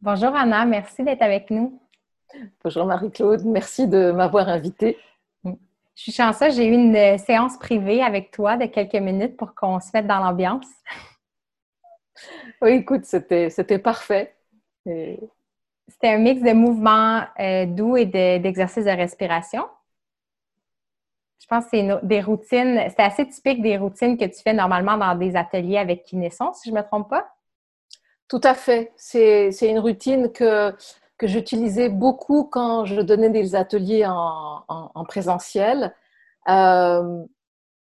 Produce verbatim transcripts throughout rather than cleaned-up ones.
Bonjour Anna, merci d'être avec nous. Bonjour Marie-Claude, merci de m'avoir invitée. Je suis chanceuse, j'ai eu une séance privée avec toi de quelques minutes pour qu'on se mette dans l'ambiance. Oui, écoute, c'était, c'était parfait. Et... C'était un mix de mouvements euh, doux et de, d'exercices de respiration. Je pense que c'est une, des routines, c'est assez typique des routines que tu fais normalement dans des ateliers avec Kinéson, si je ne me trompe pas. Tout à fait. C'est, c'est une routine que... que j'utilisais beaucoup quand je donnais des ateliers en, en, en présentiel. Euh,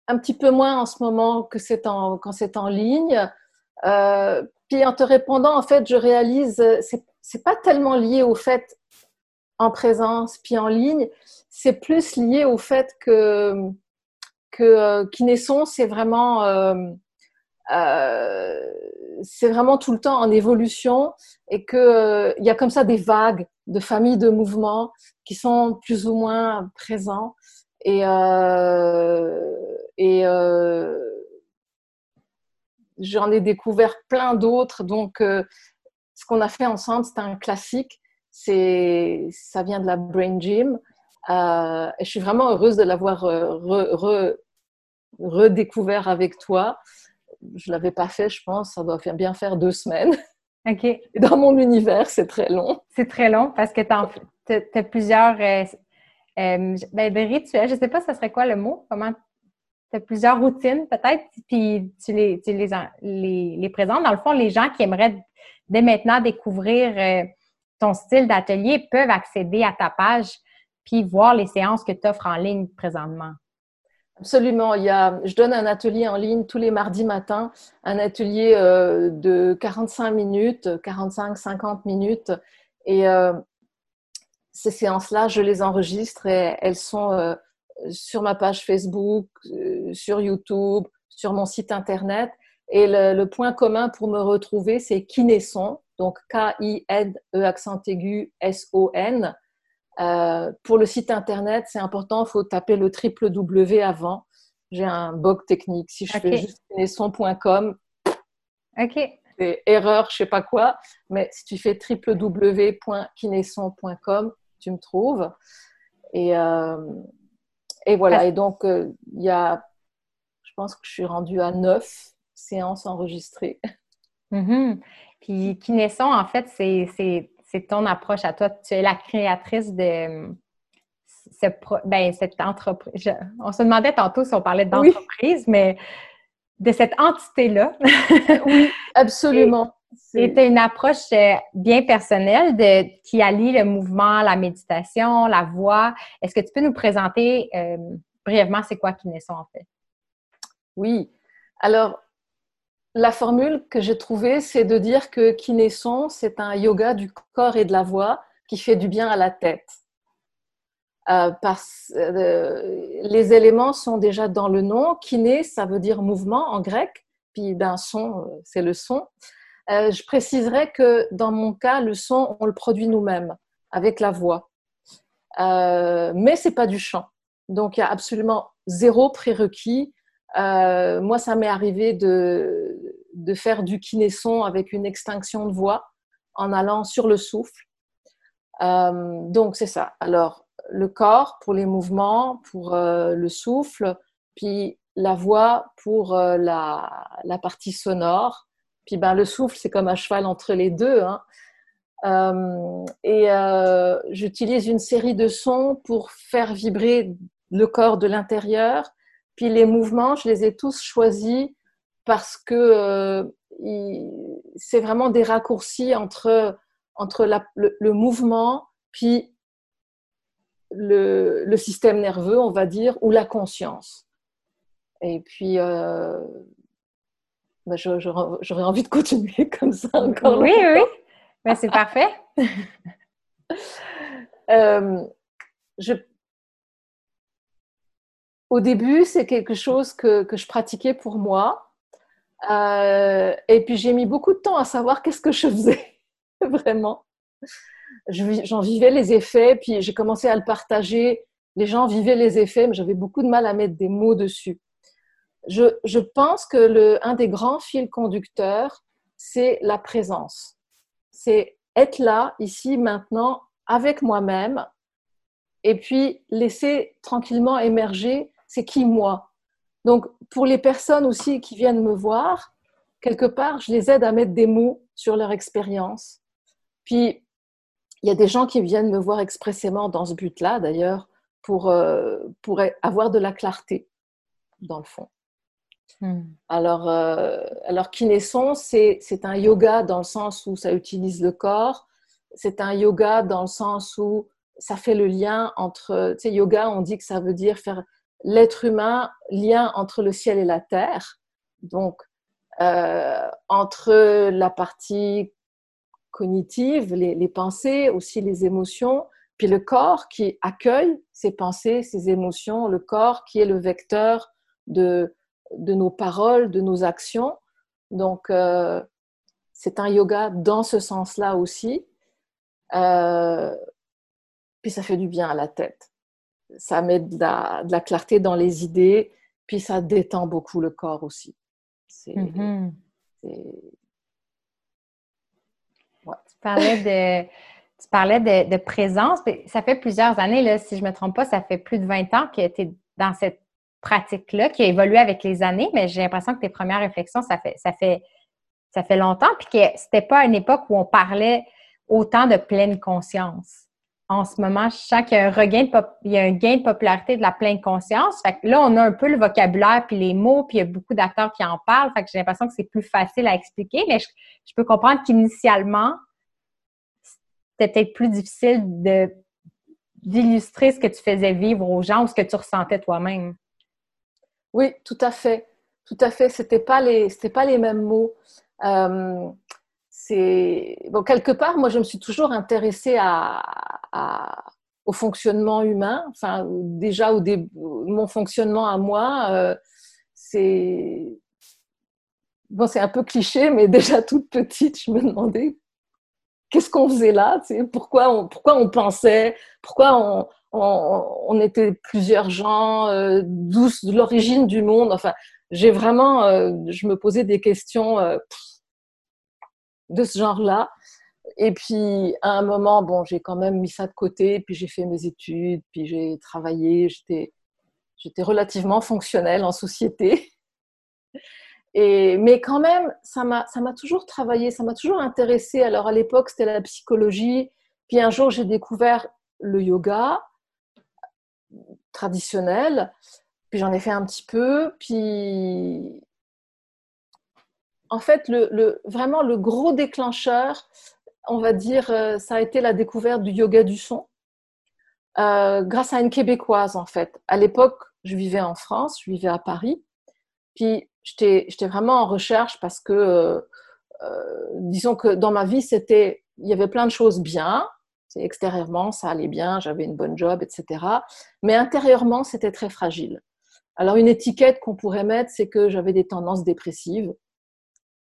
un petit peu moins en ce moment que c'est en, quand c'est en ligne. Euh, puis en te répondant, en fait, je réalise, c'est, c'est pas tellement lié au fait en présence puis en ligne, c'est plus lié au fait que, que Kinéson, c'est vraiment... Euh, Euh, c'est vraiment tout le temps en évolution et qu'il euh, y a comme ça des vagues de familles de mouvements qui sont plus ou moins présents et, euh, et euh, j'en ai découvert plein d'autres, donc euh, ce qu'on a fait ensemble, c'est un classique, c'est, ça vient de la Brain Gym euh, et je suis vraiment heureuse de l'avoir re, re, redécouvert avec toi. Je ne l'avais pas fait, je pense, ça doit bien faire deux semaines. OK. Et dans mon univers, c'est très long. C'est très long parce que tu as plusieurs euh, euh, ben, des rituels, je ne sais pas, ça serait quoi le mot? Comment tu as plusieurs routines peut-être, puis tu, les, tu les, les, les présentes. Dans le fond, les gens qui aimeraient dès maintenant découvrir euh, ton style d'atelier peuvent accéder à ta page puis voir les séances que tu offres en ligne présentement. Absolument. Il y a, je donne un atelier en ligne tous les mardis matins, un atelier euh, de quarante-cinq minutes, quarante-cinq à cinquante minutes. Et euh, ces séances-là, je les enregistre et elles sont euh, sur ma page Facebook, euh, sur YouTube, sur mon site Internet. Et le, le point commun pour me retrouver, c'est Kinéson, donc K I N E accent aigu S O N. Euh, pour le site Internet, c'est important, il faut taper le triple W avant. J'ai un bug technique. Si je okay. fais juste kinéson point com, okay. c'est erreur, je ne sais pas quoi. Mais si tu fais w w w point kinéson point com, tu me trouves. Et, euh, et voilà. Et donc, il euh, y a, je pense que je suis rendue à neuf séances enregistrées. Mm-hmm. Puis Kinéson, en fait, c'est... c'est... c'est ton approche à toi. Tu es la créatrice de ce pro... ben, cette entreprise. Je... On se demandait tantôt si on parlait d'entreprise, oui. mais de cette entité-là. Oui, absolument. C'est... c'est une approche bien personnelle de... qui allie le mouvement, la méditation, la voix. Est-ce que tu peux nous présenter euh, brièvement c'est quoi Kinéson en fait? Oui. Alors, la formule que j'ai trouvée, c'est de dire que Kinéson, c'est un yoga du corps et de la voix qui fait du bien à la tête. Euh, parce, euh, les éléments sont déjà dans le nom. Kiné, ça veut dire mouvement en grec, puis ben, son, c'est le son. Euh, je préciserai que dans mon cas, le son, on le produit nous-mêmes, avec la voix. Euh, mais ce n'est pas du chant. Donc, il y a absolument zéro prérequis. Euh, moi, ça m'est arrivé de, de faire du kinéson avec une extinction de voix en allant sur le souffle. Euh, donc, c'est ça. Alors, le corps pour les mouvements, pour euh, le souffle, puis la voix pour euh, la, la partie sonore. Puis, ben, le souffle, c'est comme à cheval entre les deux. Hein. Euh, et euh, j'utilise une série de sons pour faire vibrer le corps de l'intérieur. Puis les mouvements, je les ai tous choisis parce que euh, il, c'est vraiment des raccourcis entre, entre la, le, le mouvement puis le, le système nerveux, on va dire, ou la conscience. Et puis, euh, ben je, je, j'aurais envie de continuer comme ça encore longtemps. Oui, oui, ben, c'est parfait. euh, je... Au début, c'est quelque chose que, que je pratiquais pour moi. Euh, et puis, j'ai mis beaucoup de temps à savoir qu'est-ce que je faisais, vraiment. Je, j'en vivais les effets, puis j'ai commencé à le partager. Les gens vivaient les effets, mais j'avais beaucoup de mal à mettre des mots dessus. Je, je pense que le, un des grands fils conducteurs, c'est la présence. C'est être là, ici, maintenant, avec moi-même, et puis laisser tranquillement émerger, c'est qui moi ? Donc, pour les personnes aussi qui viennent me voir, quelque part, je les aide à mettre des mots sur leur expérience. Puis, il y a des gens qui viennent me voir expressément dans ce but-là, d'ailleurs, pour, euh, pour avoir de la clarté, dans le fond. Hmm. Alors, euh, alors Kinéson, c'est, c'est un yoga dans le sens où ça utilise le corps. C'est un yoga dans le sens où ça fait le lien entre... Tu sais, yoga, on dit que ça veut dire faire l'être humain, lien entre le ciel et la terre. Donc, euh, entre la partie cognitive, les, les pensées, aussi les émotions, puis le corps qui accueille ces pensées, ces émotions, le corps qui est le vecteur de, de nos paroles, de nos actions. Donc, euh, c'est un yoga dans ce sens-là aussi. Euh, puis ça fait du bien à la tête, ça met de la, de la clarté dans les idées, puis ça détend beaucoup le corps aussi. C'est, mm-hmm. c'est... Ouais. Tu parlais de, tu parlais de, de présence, ça fait plusieurs années, là, si je ne me trompe pas, ça fait plus de vingt ans que tu es dans cette pratique-là qui a évolué avec les années, mais j'ai l'impression que tes premières réflexions, ça fait, ça fait, ça fait longtemps, puis que c'était pas une époque où on parlait autant de pleine conscience. En ce moment, je sens qu'il y a un regain de, pop... il y a un gain de popularité de la pleine conscience. Fait que là, on a un peu le vocabulaire puis les mots, puis il y a beaucoup d'acteurs qui en parlent. Fait que j'ai l'impression que c'est plus facile à expliquer, mais je, je peux comprendre qu'initialement, c'était peut-être plus difficile de... d'illustrer ce que tu faisais vivre aux gens ou ce que tu ressentais toi-même. Oui, tout à fait. Tout à fait. C'était pas les, c'était pas les mêmes mots. Euh... C'est... Bon, quelque part, moi, je me suis toujours intéressée à, à, au fonctionnement humain. Enfin, déjà, au dé... mon fonctionnement à moi, euh, c'est... Bon, c'est un peu cliché, mais déjà toute petite, je me demandais qu'est-ce qu'on faisait là, tu sais, pourquoi, on, pourquoi on pensait, pourquoi on, on, on était plusieurs gens, euh, d'où l'origine du monde. Enfin, j'ai vraiment... Euh, je me posais des questions... Euh, de ce genre-là. Et puis, à un moment, bon, j'ai quand même mis ça de côté, puis j'ai fait mes études, puis j'ai travaillé, j'étais, j'étais relativement fonctionnelle en société. Et, mais quand même, ça m'a, ça m'a toujours travaillé, ça m'a toujours intéressée. Alors, à l'époque, c'était la psychologie. Puis un jour, j'ai découvert le yoga traditionnel. Puis j'en ai fait un petit peu, puis... En fait, le, le, vraiment le gros déclencheur, on va dire, ça a été la découverte du yoga du son, euh, grâce à une Québécoise, en fait. À l'époque, je vivais en France, je vivais à Paris, puis j'étais, j'étais vraiment en recherche parce que, euh, euh, disons que dans ma vie, c'était, il y avait plein de choses bien, c'est, extérieurement, ça allait bien, j'avais une bonne job, et cetera. Mais intérieurement, c'était très fragile. Alors, une étiquette qu'on pourrait mettre, c'est que j'avais des tendances dépressives.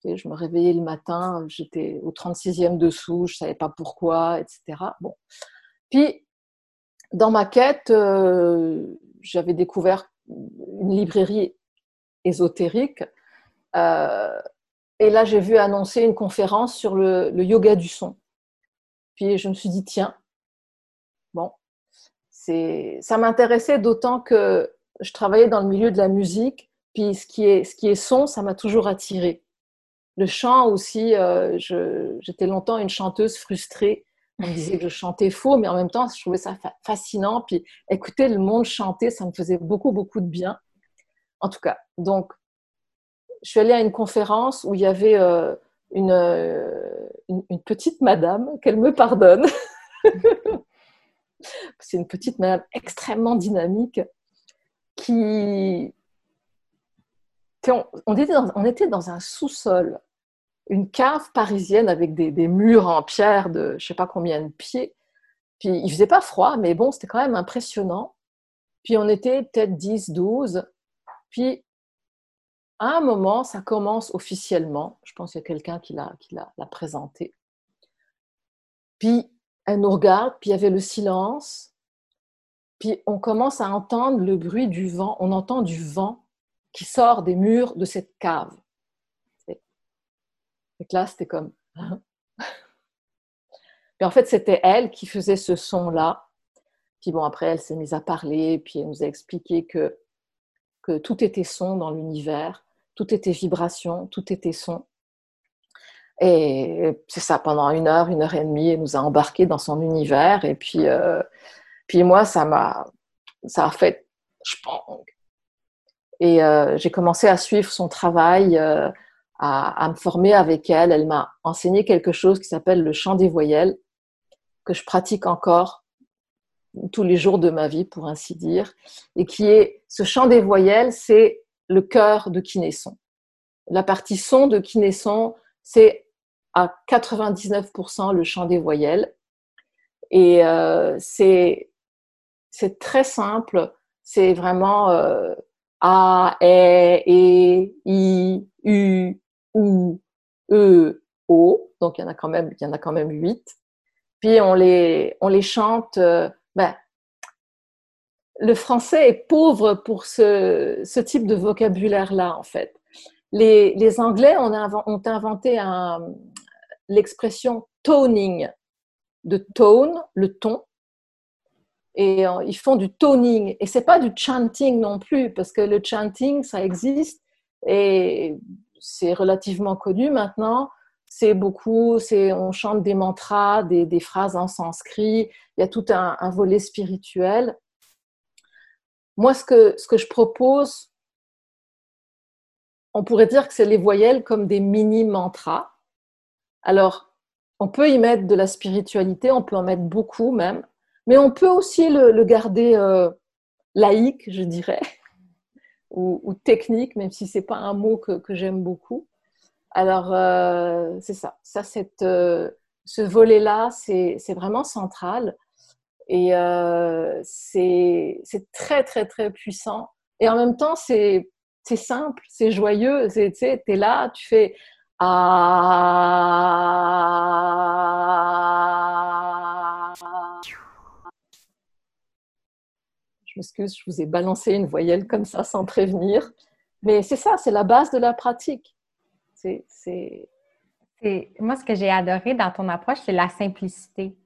Et je me réveillais le matin, j'étais au trente-sixième dessous, je ne savais pas pourquoi, et cetera. Bon. Puis, dans ma quête, euh, j'avais découvert une librairie ésotérique. Euh, et là, j'ai vu annoncer une conférence sur le, le yoga du son. Puis, je me suis dit, tiens, bon, c'est, ça m'intéressait d'autant que je travaillais dans le milieu de la musique. Puis, ce qui est, ce qui est son, ça m'a toujours attirée. Le chant aussi, euh, je, j'étais longtemps une chanteuse frustrée. On me disait que je chantais faux, mais en même temps, je trouvais ça fa- fascinant. Puis écouter le monde chanter, ça me faisait beaucoup, beaucoup de bien. En tout cas, donc, je suis allée à une conférence où il y avait euh, une, euh, une, une petite madame, qu'elle me pardonne. C'est une petite madame extrêmement dynamique qui... On, on, était dans, on était dans un sous-sol, une cave parisienne avec des, des murs en pierre de je ne sais pas combien de pieds. Puis il ne faisait pas froid, mais bon, c'était quand même impressionnant. Puis on était peut-être dix, douze. Puis à un moment, ça commence officiellement. Je pense qu'il y a quelqu'un qui l'a, qui l'a, l'a présenté. Puis, elle nous regarde, puis il y avait le silence. Puis, on commence à entendre le bruit du vent. On entend du vent qui sort des murs de cette cave. Et là, c'était comme... Puis en fait, c'était elle qui faisait ce son-là. Puis bon, après, elle s'est mise à parler, puis elle nous a expliqué que, que tout était son dans l'univers, tout était vibration, tout était son. Et c'est ça, pendant une heure, une heure et demie, elle nous a embarqués dans son univers. Et puis, euh, puis moi, ça m'a, ça a fait spang. Et euh, j'ai commencé à suivre son travail, euh, à, à me former avec elle. Elle m'a enseigné quelque chose qui s'appelle le chant des voyelles, que je pratique encore tous les jours de ma vie, pour ainsi dire, et qui est, ce chant des voyelles, c'est le cœur de Kinéson. La partie son de Kinéson, c'est à quatre-vingt-dix-neuf pour cent le chant des voyelles, et euh, c'est, c'est très simple, c'est vraiment euh, A, E, E, I, U, U, E, O, donc il y en a quand même, il y en a quand même huit, puis on les, on les chante. euh, Ben, le français est pauvre pour ce, ce type de vocabulaire-là, en fait. Les, les Anglais ont, inv- ont inventé un, l'expression « toning », de « tone », le ton, et euh, ils font du « toning ». Et ce n'est pas du « chanting » non plus, parce que le « chanting », ça existe, et c'est relativement connu maintenant. C'est beaucoup, c'est, on chante des mantras, des, des phrases en sanskrit, il y a tout un, un volet spirituel. Moi, ce que, ce que je propose, on pourrait dire que c'est les voyelles comme des mini-mantras. Alors, on peut y mettre de la spiritualité, on peut en mettre beaucoup même, mais on peut aussi le, le garder euh, laïque, je dirais, ou, ou technique, même si ce n'est pas un mot que, que j'aime beaucoup. Alors, euh, c'est ça. ça cette, euh, ce volet-là, c'est, c'est vraiment central. Et euh, c'est, c'est très, très, très puissant. Et en même temps, c'est, c'est simple, c'est joyeux. Tu sais, t'es là, tu fais... Je m'excuse, je vous ai balancé une voyelle comme ça, sans prévenir. Mais c'est ça, c'est la base de la pratique. C'est, c'est... C'est, moi, ce que j'ai adoré dans ton approche, c'est la simplicité.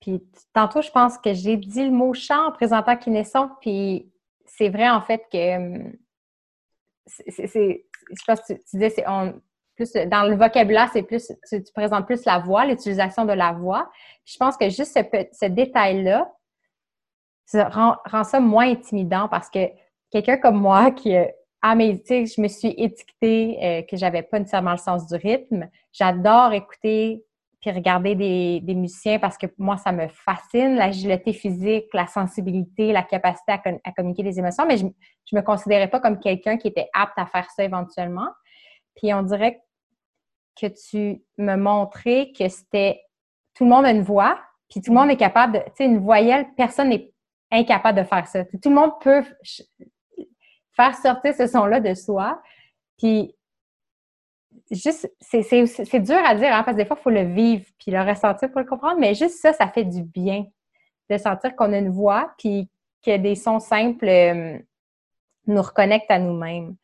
Puis tantôt, je pense que j'ai dit le mot chant en présentant Kinéson, puis c'est vrai, en fait, que c'est, c'est, c'est, je pense que tu, tu disais, c'est, on, plus, dans le vocabulaire, c'est plus, tu, tu présentes plus la voix, l'utilisation de la voix. Puis je pense que juste ce, ce détail-là ça rend, rend ça moins intimidant, parce que quelqu'un comme moi qui... Ah, mais tu sais, je me suis étiquetée euh, que j'avais pas nécessairement le sens du rythme. J'adore écouter puis regarder des, des musiciens, parce que moi, ça me fascine, l'agilité physique, la sensibilité, la capacité à, con- à communiquer des émotions, mais je, je me considérais pas comme quelqu'un qui était apte à faire ça éventuellement. Puis on dirait que tu me montrais que c'était... Tout le monde a une voix, puis tout le monde est capable de... Tu sais, une voyelle, personne n'est incapable de faire ça. Tout le monde peut... Je, faire sortir ce son-là de soi. Puis, juste, c'est, c'est, c'est dur à dire, hein, parce que des fois, il faut le vivre, puis le ressentir pour le comprendre, mais juste ça, ça fait du bien de sentir qu'on a une voix, puis que des sons simples euh, nous reconnectent à nous-mêmes.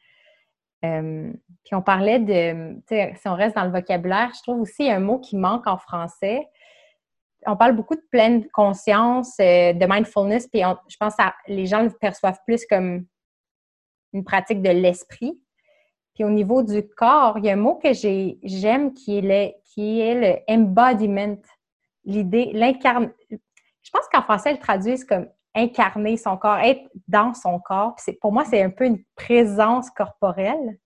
Euh, puis, on parlait de, tu sais, si on reste dans le vocabulaire, je trouve aussi un mot qui manque en français. On parle beaucoup de pleine conscience, euh, de mindfulness, puis on, je pense que les gens le perçoivent plus comme une pratique de l'esprit. Puis au niveau du corps, il y a un mot que j'ai, j'aime qui est, le, qui est le embodiment, l'idée, l'incarner. Je pense qu'en français, ils traduisent comme incarner son corps, être dans son corps. Puis c'est, pour moi, c'est un peu une présence corporelle,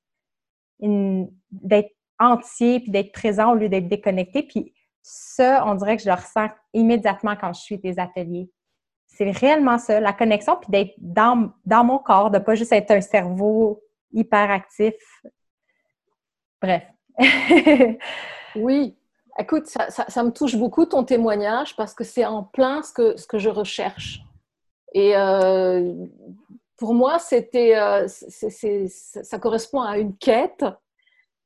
une, d'être entier, puis d'être présent au lieu d'être déconnecté. Puis ça, on dirait que je le ressens immédiatement quand je suis des ateliers. C'est réellement ça, la connexion, puis d'être dans, dans mon corps, de ne pas juste être un cerveau hyperactif. Bref. Oui. Écoute, ça, ça, ça me touche beaucoup ton témoignage, parce que c'est en plein ce que, ce que je recherche. Et euh, pour moi, c'était, euh, c'est, c'est, ça correspond à une quête,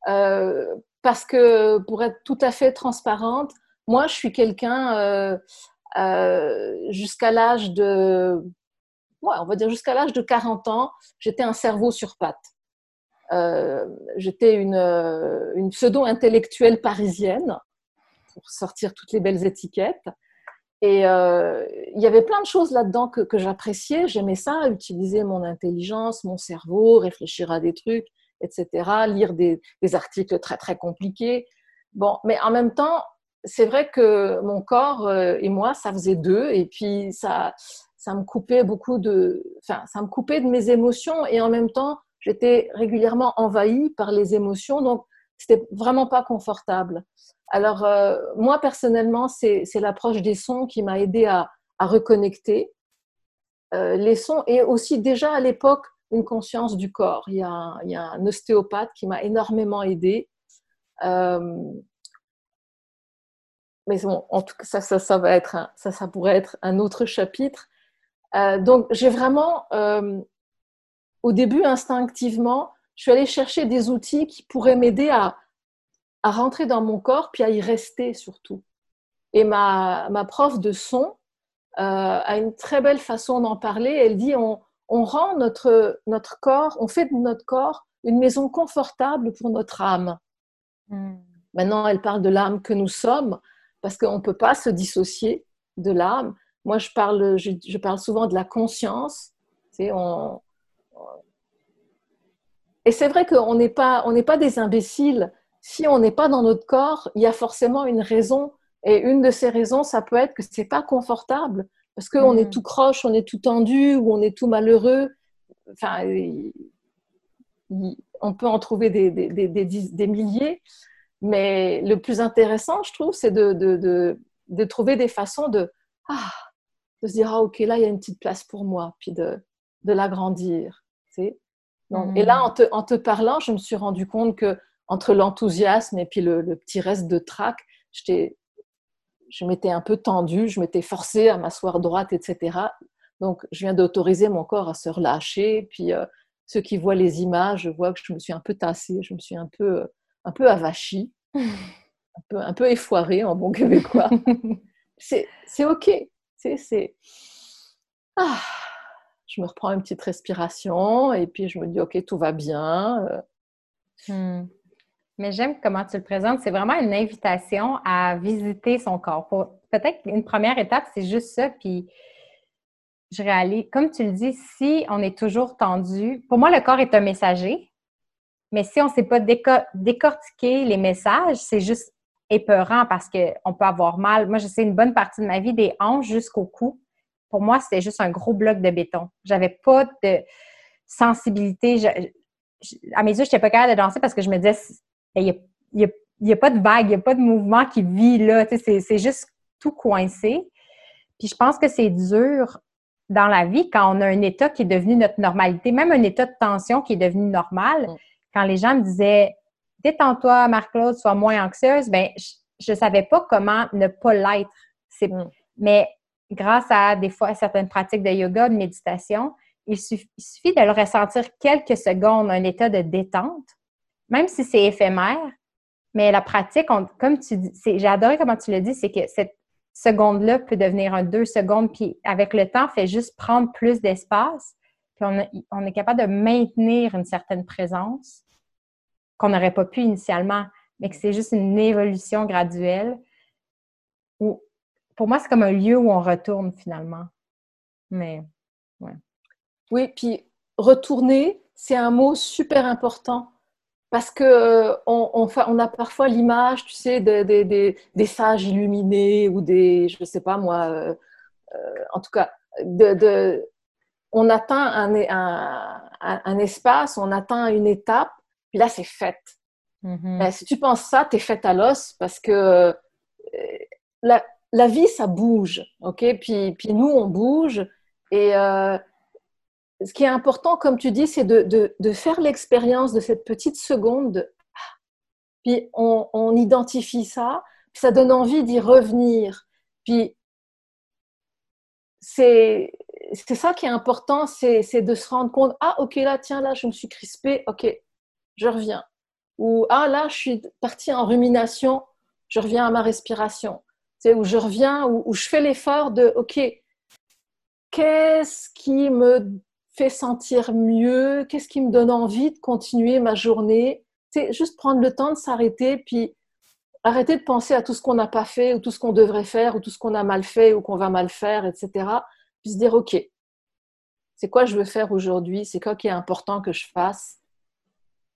euh, parce que pour être tout à fait transparente, moi, je suis quelqu'un euh, euh, jusqu'à l'âge de, ouais, on va dire jusqu'à l'âge de quarante ans, j'étais un cerveau sur pattes. Euh, j'étais une, une pseudo-intellectuelle parisienne, pour sortir toutes les belles étiquettes. Et euh, il y avait plein de choses là-dedans que, que j'appréciais. J'aimais ça, utiliser mon intelligence, mon cerveau, réfléchir à des trucs, et cetera. Lire des, des articles très, très compliqués. Bon, mais en même temps, c'est vrai que mon corps et moi, ça faisait deux. Et puis, ça, ça me coupait beaucoup de... Enfin, ça me coupait de mes émotions. Et en même temps, j'étais régulièrement envahie par les émotions. Donc, c'était vraiment pas confortable. Alors, euh, moi, personnellement, c'est, c'est l'approche des sons qui m'a aidée à, à reconnecter. Euh, les sons et aussi, déjà à l'époque, une conscience du corps. Il y a un, il y a un ostéopathe qui m'a énormément aidée. Euh, mais bon, en tout cas, ça, ça, ça, va être un, ça, ça pourrait être un autre chapitre. Euh, donc, j'ai vraiment, euh, au début, instinctivement, je suis allée chercher des outils qui pourraient m'aider à à rentrer dans mon corps, puis à y rester surtout. Et ma, ma prof de son euh, a une très belle façon d'en parler. Elle dit, on, on rend notre, notre corps, on fait de notre corps une maison confortable pour notre âme. Mm. Maintenant, elle parle de l'âme que nous sommes, parce qu'on ne peut pas se dissocier de l'âme. Moi, je parle, je, je parle souvent de la conscience. C'est, on, on... Et c'est vrai qu'on n'est pas, on n'est pas des imbéciles. Si on n'est pas dans notre corps, il y a forcément une raison. Et une de ces raisons, ça peut être que ce n'est pas confortable. Parce qu'on mmh. est tout croche, on est tout tendu, ou on est tout malheureux. Enfin, il, il, on peut en trouver des, des, des, des, des milliers. Mais le plus intéressant, je trouve, c'est de, de, de, de trouver des façons de, ah, de se dire « Ah, ok, là, il y a une petite place pour moi », puis de, de l'agrandir. Tu sais. Donc, mmh. Et là, en te, en te parlant, je me suis rendu compte que entre l'enthousiasme et puis le, le petit reste de trac, j'étais, je m'étais un peu tendue, je m'étais forcée à m'asseoir droite, et cetera. Donc, je viens d'autoriser mon corps à se relâcher. Puis, euh, ceux qui voient les images voient que je me suis un peu tassée, je me suis un peu, euh, un peu avachie, un peu, un peu effoirée en bon québécois. c'est, c'est OK. C'est, c'est... Ah, je me reprends une petite respiration et puis je me dis « OK, tout va bien. Euh... » hmm. Mais j'aime comment tu le présentes. C'est vraiment une invitation à visiter son corps. Pour, peut-être une première étape, c'est juste ça. Puis, je réalise, comme tu le dis, si on est toujours tendu, pour moi, le corps est un messager. Mais si on ne sait pas déco- décortiquer les messages, c'est juste épeurant parce qu'on peut avoir mal. Moi, je sais, une bonne partie de ma vie, des hanches jusqu'au cou, pour moi, c'était juste un gros bloc de béton. J'avais pas de sensibilité. Je, je, à mes yeux, je n'étais pas capable de danser parce que je me disais... Il n'y a, a, a pas de vague, il n'y a pas de mouvement qui vit là. C'est, c'est juste tout coincé. Puis je pense que c'est dur dans la vie quand on a un état qui est devenu notre normalité, même un état de tension qui est devenu normal. Mm. Quand les gens me disaient « Détends-toi, Marc-Claude, sois moins anxieuse », ben je ne savais pas comment ne pas l'être. C'est, mm. Mais grâce à des fois à certaines pratiques de yoga, de méditation, il suffit, il suffit de le ressentir quelques secondes, un état de détente. Même si c'est éphémère, mais la pratique, on, comme tu dis, c'est, j'ai adoré comment tu l'as dit, c'est que cette seconde-là peut devenir un deux secondes, puis avec le temps, fait juste prendre plus d'espace, puis on, a, on est capable de maintenir une certaine présence qu'on n'aurait pas pu initialement, mais que c'est juste une évolution graduelle. Où, pour moi, c'est comme un lieu où on retourne finalement. Mais, ouais. Oui, puis retourner, c'est un mot super important. Parce qu'on euh, on, on a parfois l'image, tu sais, des, des, des, des sages illuminés ou des, je ne sais pas moi, euh, euh, en tout cas, de, de, on atteint un, un, un, un espace, on atteint une étape, puis là, c'est fête. Mm-hmm. Ben, si tu penses ça, t'es faite à l'os parce que euh, la, la vie, ça bouge, OK? Puis, puis nous, on bouge et... Euh, ce qui est important, comme tu dis, c'est de, de, de faire l'expérience de cette petite seconde. De... Puis on, on identifie ça, puis ça donne envie d'y revenir. Puis c'est, c'est ça qui est important, c'est, c'est de se rendre compte, ah ok là, tiens là, je me suis crispée, ok, je reviens. Ou ah là, je suis partie en rumination, je reviens à ma respiration. Tu sais, ou je reviens, ou, ou je fais l'effort de, ok, qu'est-ce qui me fait sentir mieux, qu'est-ce qui me donne envie de continuer ma journée. Tu sais, juste prendre le temps de s'arrêter, puis arrêter de penser à tout ce qu'on n'a pas fait, ou tout ce qu'on devrait faire, ou tout ce qu'on a mal fait, ou qu'on va mal faire, et cetera. Puis se dire, ok, c'est quoi je veux faire aujourd'hui? C'est quoi qui est important que je fasse?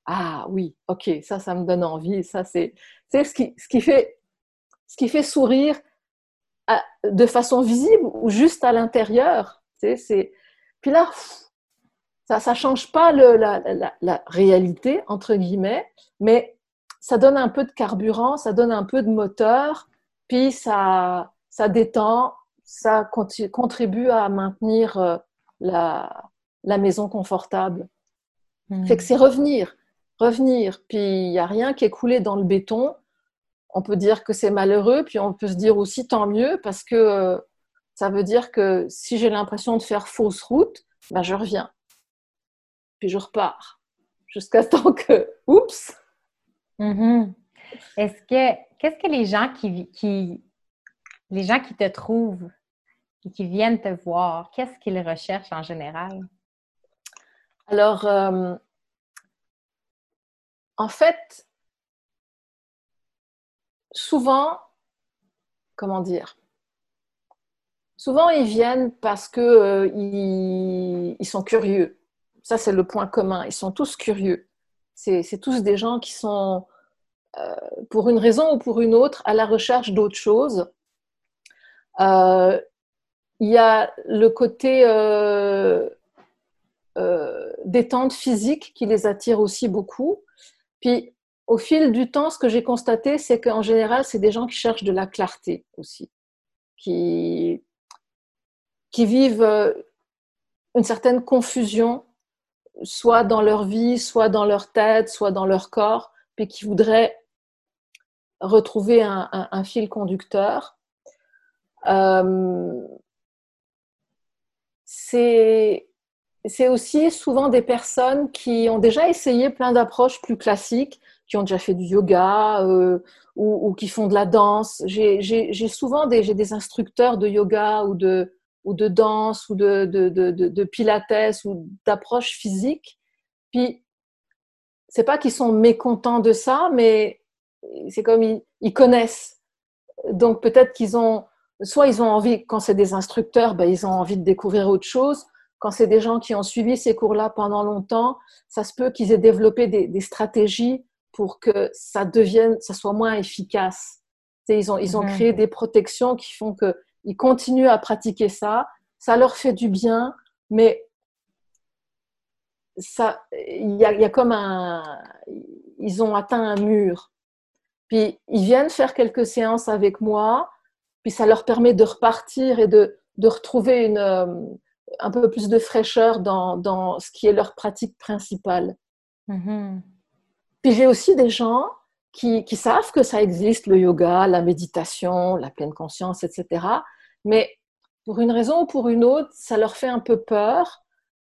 Ah oui, ok, ça, ça me donne envie. Ça, c'est, c'est ce qui, ce qui fait, ce qui fait sourire à, de façon visible ou juste à l'intérieur. Tu sais, c'est... Puis là, ça, ça change pas le, la, la, la réalité, entre guillemets, mais ça donne un peu de carburant, ça donne un peu de moteur, puis ça, ça détend, ça conti- contribue à maintenir la, la maison confortable. Mmh. Fait que c'est revenir, revenir, puis il n'y a rien qui est coulé dans le béton. On peut dire que c'est malheureux, puis on peut se dire aussi tant mieux, parce que ça veut dire que si j'ai l'impression de faire fausse route, ben je reviens, puis je repars, jusqu'à temps que, oups. Mm-hmm. Est-ce que, qu'est-ce que les gens qui, qui, les gens qui te trouvent et qui viennent te voir, qu'est-ce qu'ils recherchent en général? Alors, euh, en fait, souvent, comment dire, souvent ils viennent parce que euh, ils, ils sont curieux. Ça, c'est le point commun. Ils sont tous curieux. C'est, c'est tous des gens qui sont, euh, pour une raison ou pour une autre, à la recherche d'autres choses. Euh, il y a le côté euh, euh, détente physique qui les attire aussi beaucoup. Puis, au fil du temps, ce que j'ai constaté, c'est qu'en général, c'est des gens qui cherchent de la clarté aussi, qui, qui vivent une certaine confusion, soit dans leur vie, soit dans leur tête, soit dans leur corps, puis qui voudraient retrouver un, un, un fil conducteur. Euh, c'est, c'est aussi souvent des personnes qui ont déjà essayé plein d'approches plus classiques, qui ont déjà fait du yoga euh, ou, ou qui font de la danse. J'ai, j'ai, j'ai souvent des, j'ai des instructeurs de yoga ou de... ou de danse, ou de, de, de, de, de pilates, ou d'approche physique. Puis, c'est pas qu'ils sont mécontents de ça, mais c'est comme ils, ils connaissent. Donc, peut-être qu'ils ont... Soit ils ont envie, quand c'est des instructeurs, ben, ils ont envie de découvrir autre chose. Quand c'est des gens qui ont suivi ces cours-là pendant longtemps, ça se peut qu'ils aient développé des, des stratégies pour que ça devienne, ça soit moins efficace. T'sais, ils ont, ils ont mmh. créé des protections qui font que ils continuent à pratiquer ça, ça leur fait du bien, mais ça, il y a, y a comme un, ils ont atteint un mur. Puis ils viennent faire quelques séances avec moi, puis ça leur permet de repartir et de de retrouver une un peu plus de fraîcheur dans dans ce qui est leur pratique principale. Mm-hmm. Puis j'ai aussi des gens Qui, qui savent que ça existe, le yoga, la méditation, la pleine conscience, et cetera. Mais pour une raison ou pour une autre, ça leur fait un peu peur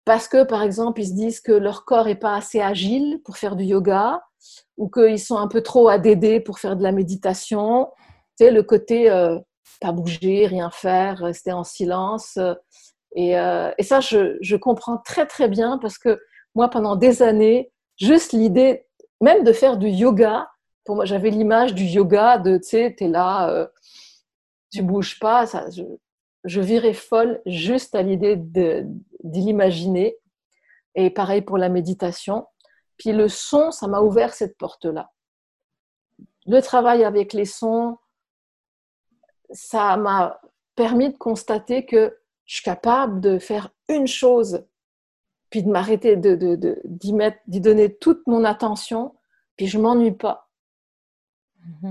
parce que, par exemple, ils se disent que leur corps n'est pas assez agile pour faire du yoga ou qu'ils sont un peu trop A D D pour faire de la méditation. Tu sais, le côté euh, pas bouger, rien faire, rester en silence. Et, euh, et ça, je, je comprends très, très bien parce que moi, pendant des années, juste l'idée même de faire du yoga, pour moi, j'avais l'image du yoga de, tu sais, t'es là, euh, tu bouges pas. Ça, je, je virais folle juste à l'idée de, de l'imaginer. Et pareil pour la méditation. Puis le son, ça m'a ouvert cette porte-là. Le travail avec les sons, ça m'a permis de constater que je suis capable de faire une chose, puis de m'arrêter, de, de, de, d'y, mettre, d'y donner toute mon attention, puis je m'ennuie pas.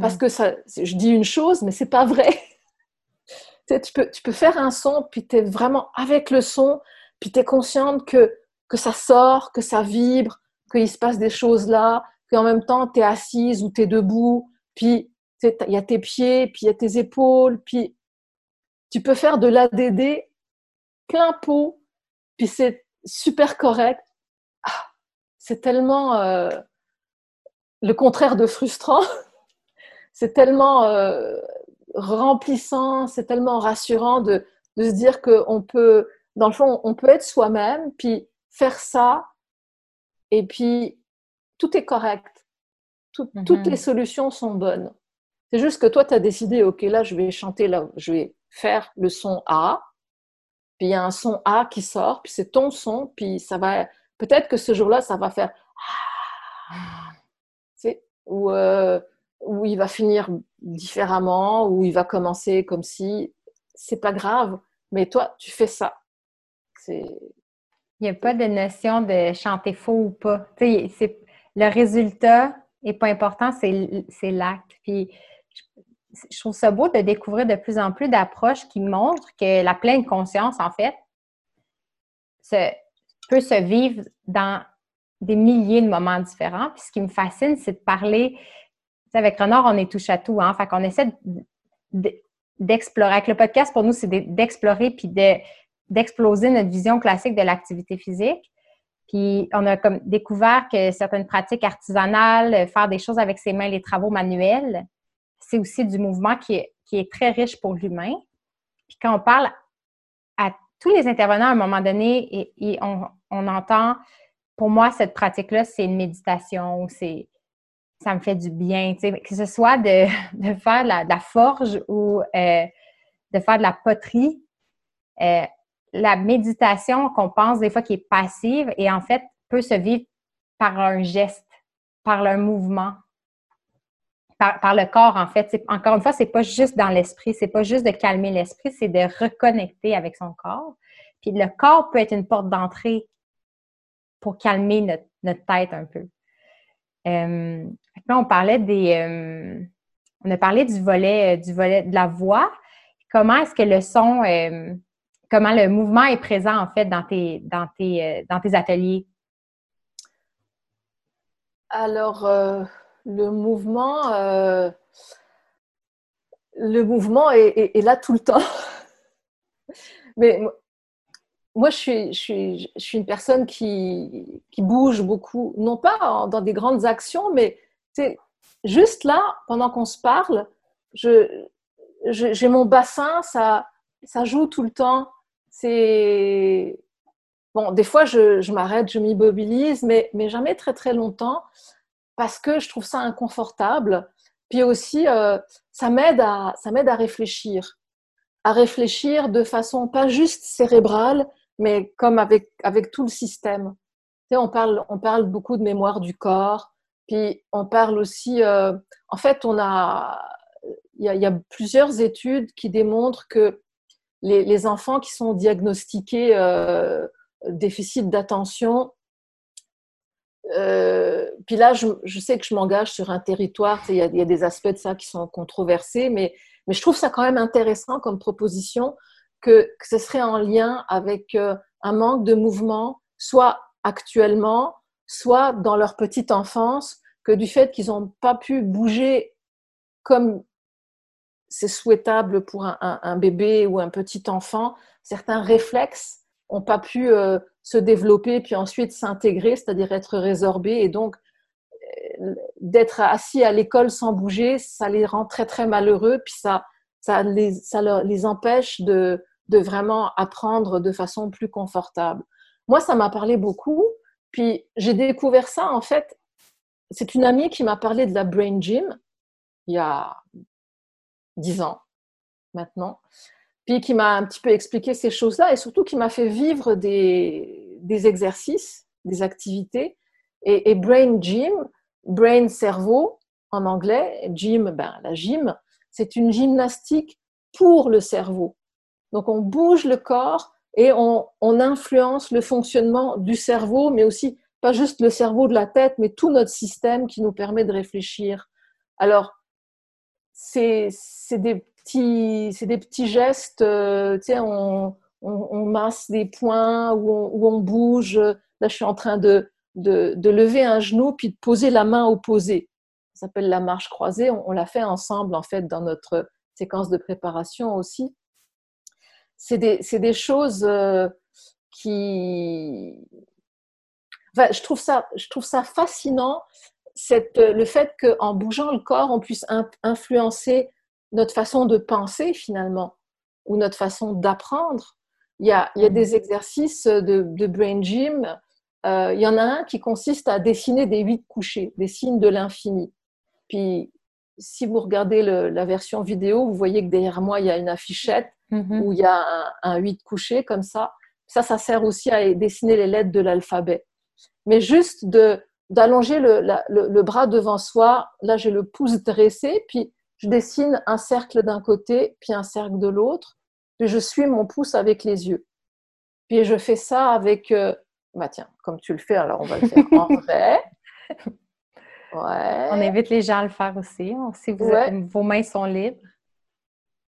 Parce que ça, je dis une chose, mais c'est pas vrai. Tu sais, tu peux, tu peux faire un son, puis tu es vraiment avec le son, puis tu es consciente que, que ça sort, que ça vibre, qu'il se passe des choses là, qu'en même temps, tu es assise ou tu es debout, puis tu sais, il y a tes pieds, puis il y a tes épaules, puis tu peux faire de l'A D D plein pot, puis c'est super correct. Ah, c'est tellement euh, le contraire de frustrant. C'est tellement euh, remplissant, c'est tellement rassurant de, de se dire qu'on peut, dans le fond, on peut être soi-même, puis faire ça, et puis tout est correct. Tout, mm-hmm. Toutes les solutions sont bonnes. C'est juste que toi, tu as décidé, ok, là, je vais chanter, là, je vais faire le son A, puis il y a un son A qui sort, puis c'est ton son, puis ça va... Peut-être que ce jour-là, ça va faire... Tu sais, ou... Euh, où il va finir différemment, où il va commencer comme si... C'est pas grave, mais toi, tu fais ça. C'est... Il n'y a pas de notion de chanter faux ou pas. T'sais, c'est... Le résultat n'est pas important, c'est, c'est l'acte. Puis, je trouve ça beau de découvrir de plus en plus d'approches qui montrent que la pleine conscience, en fait, se... peut se vivre dans des milliers de moments différents. Puis, ce qui me fascine, c'est de parler... Avec Renard, on est touche à tout, hein? Fait qu'on essaie d'explorer. Avec le podcast, pour nous, c'est d'explorer puis de, d'exploser notre vision classique de l'activité physique. Puis on a comme découvert que certaines pratiques artisanales, faire des choses avec ses mains, les travaux manuels, c'est aussi du mouvement qui est, qui est très riche pour l'humain. Puis quand on parle à tous les intervenants à un moment donné et, et on, on entend, pour moi, cette pratique-là, c'est une méditation, c'est... ça me fait du bien, tu sais, que ce soit de, de faire de la, de la forge ou euh, de faire de la poterie. Euh, la méditation qu'on pense des fois qui est passive et en fait peut se vivre par un geste, par un mouvement, par, par le corps en fait. C'est, encore une fois, c'est pas juste dans l'esprit, c'est pas juste de calmer l'esprit, c'est de reconnecter avec son corps. Puis le corps peut être une porte d'entrée pour calmer notre, notre tête un peu. Euh, là, on parlait des, euh, on a parlé du volet, euh, du volet de la voix. Comment est-ce que le son, euh, comment le mouvement est présent en fait dans tes, dans tes, euh, dans tes ateliers? Alors, euh, le mouvement, euh, le mouvement est, est, est là tout le temps. Mais moi, je suis, je suis, je suis une personne qui, qui bouge beaucoup, non pas en, dans des grandes actions, mais juste là, pendant qu'on se parle, je, je, j'ai mon bassin, ça, ça joue tout le temps. C'est... Bon, des fois, je, je m'arrête, je m'immobilise, mais, mais jamais très, très longtemps parce que je trouve ça inconfortable. Puis aussi, euh, ça m'aide à, ça m'aide à réfléchir, à réfléchir de façon pas juste cérébrale, mais comme avec, avec tout le système. Tu sais, on parle, on parle beaucoup de mémoire du corps, puis on parle aussi... Euh, en fait, on a, il y a, y a plusieurs études qui démontrent que les, les enfants qui sont diagnostiqués euh, déficit d'attention, euh, puis là, je, je sais que je m'engage sur un territoire, tu sais, y a, y a des aspects de ça qui sont controversés, mais, mais je trouve ça quand même intéressant comme proposition que, que ce serait en lien avec euh, un manque de mouvement, soit actuellement, soit dans leur petite enfance, que du fait qu'ils n'ont pas pu bouger comme c'est souhaitable pour un, un, un bébé ou un petit enfant, certains réflexes n'ont pas pu euh, se développer puis ensuite s'intégrer, c'est-à-dire être résorbés. Et donc, euh, d'être assis à l'école sans bouger, ça les rend très, très malheureux puis ça, ça, les, ça leur, les empêche de, de vraiment apprendre de façon plus confortable. Moi, ça m'a parlé beaucoup. Puis, j'ai découvert ça, en fait, c'est une amie qui m'a parlé de la Brain Gym il y a dix ans maintenant, puis qui m'a un petit peu expliqué ces choses-là et surtout qui m'a fait vivre des, des exercices, des activités. Et, et Brain Gym, Brain cerveau en anglais, gym, ben, la gym, c'est une gymnastique pour le cerveau. Donc, on bouge le corps et on, on influence le fonctionnement du cerveau, mais aussi pas juste le cerveau de la tête, mais tout notre système qui nous permet de réfléchir. Alors, c'est, c'est, des, petits, c'est des petits gestes, euh, tu sais, on, on, on masse des poings ou on, ou on bouge. Là, je suis en train de, de, de lever un genou puis de poser la main opposée. Ça s'appelle la marche croisée. On, on la fait ensemble, en fait, dans notre séquence de préparation aussi. c'est des, c'est des choses euh, qui... Enfin, je trouve ça, je trouve ça fascinant, cette, le fait qu'en bougeant le corps, on puisse in- influencer notre façon de penser finalement, ou notre façon d'apprendre. Il y a, il y a des exercices de, de Brain Gym. Euh, il y en a un qui consiste à dessiner des huit couchés, des signes de l'infini. Puis, si vous regardez le, la version vidéo, vous voyez que derrière moi, il y a une affichette mm-hmm. où il y a un huit couchés comme ça. Ça, ça sert aussi à dessiner les lettres de l'alphabet. Mais juste de, d'allonger le, la, le, le bras devant soi, là, j'ai le pouce dressé, puis je dessine un cercle d'un côté, puis un cercle de l'autre, puis je suis mon pouce avec les yeux. Puis je fais ça avec... Euh, bah tiens, comme tu le fais, alors on va le faire en vrai. Ouais. On invite les gens à le faire aussi, si vous ouais. avez, vos mains sont libres.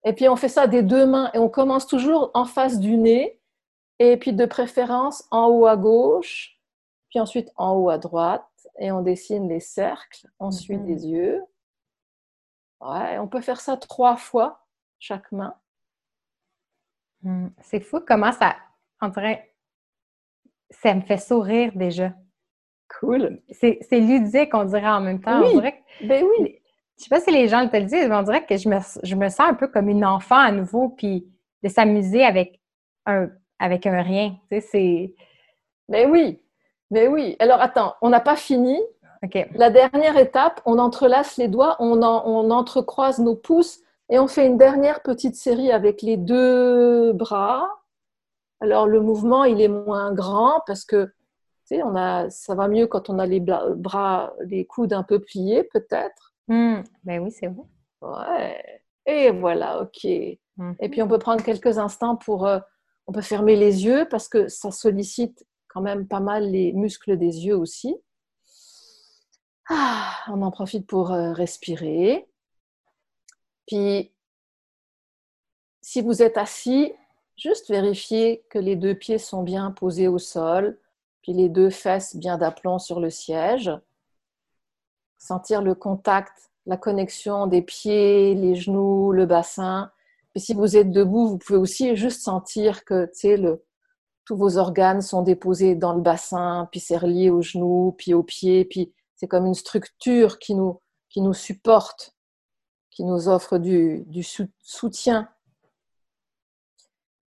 Et puis on fait ça des deux mains, et on commence toujours en face du nez, et puis de préférence en haut à gauche, puis ensuite en haut à droite, et on dessine les cercles, on mm-hmm. suit les yeux. Ouais, on peut faire ça trois fois, chaque main. Mm. C'est fou comment ça... On dirait... Ça me fait sourire déjà. Cool. C'est, c'est ludique, on dirait en même temps. Oui, on dirait que, ben oui. Je sais pas si les gens te le disent, mais on dirait que je me, je me sens un peu comme une enfant à nouveau, puis de s'amuser avec un, avec un rien. Tu sais, c'est... Ben oui, ben oui. Alors attends, on n'a pas fini. Okay. La dernière étape, on entrelace les doigts, on, en, on entrecroise nos pouces et on fait une dernière petite série avec les deux bras. Alors, le mouvement, il est moins grand parce que, tu sais, on a, ça va mieux quand on a les bras, les coudes un peu pliés, peut-être. Mmh, ben oui, c'est vrai. Ouais. Et voilà, OK. Mmh. Et puis, on peut prendre quelques instants pour... Euh, on peut fermer les yeux parce que ça sollicite quand même pas mal les muscles des yeux aussi. Ah, on en profite pour euh, respirer. Puis, si vous êtes assis... Juste vérifier que les deux pieds sont bien posés au sol, puis les deux fesses bien d'aplomb sur le siège. Sentir le contact, la connexion des pieds, les genoux, le bassin. Et si vous êtes debout, vous pouvez aussi juste sentir que le, tous vos organes sont déposés dans le bassin, puis c'est relié aux genoux, puis aux pieds, puis c'est comme une structure qui nous, qui nous supporte, qui nous offre du, du soutien.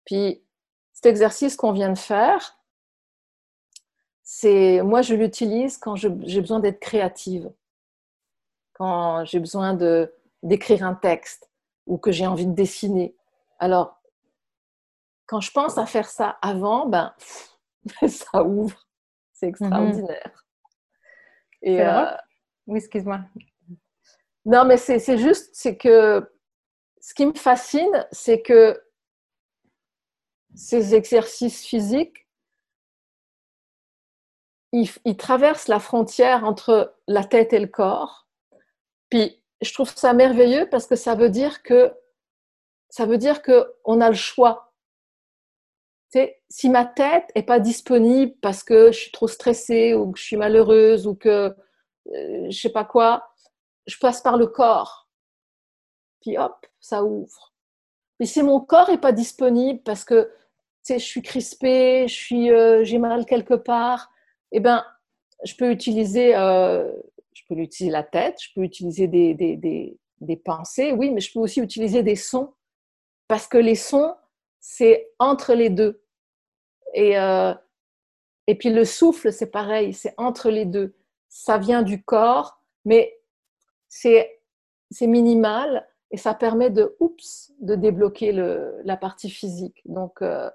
Puis, cet exercice qu'on vient de faire, c'est, moi, je l'utilise quand je, j'ai besoin d'être créative, quand j'ai besoin de, d'écrire un texte ou que j'ai envie de dessiner. Alors, quand je pense à faire ça avant, ben, pff, ça ouvre. C'est extraordinaire. Mm-hmm. Et, c'est euh, vrai? Oui, excuse-moi. Non, mais c'est, c'est juste, c'est que ce qui me fascine, c'est que ces exercices physiques, ils, ils traversent la frontière entre la tête et le corps. Puis, je trouve ça merveilleux parce que ça veut dire que ça veut dire que on a le choix. Tu sais, si ma tête est pas disponible parce que je suis trop stressée ou que je suis malheureuse ou que euh, je sais pas quoi, je passe par le corps. Puis hop, ça ouvre. Mais si mon corps est pas disponible parce que tu sais, je suis crispée, je suis, euh, j'ai mal quelque part, eh ben, je peux utiliser, euh, je peux utiliser la tête, je peux utiliser des, des, des, des pensées, oui, mais je peux aussi utiliser des sons, parce que les sons, c'est entre les deux. Et, euh, et puis le souffle, c'est pareil, c'est entre les deux. Ça vient du corps, mais c'est, c'est minimal. Et ça permet de, oups, de débloquer le, la partie physique. Donc, euh,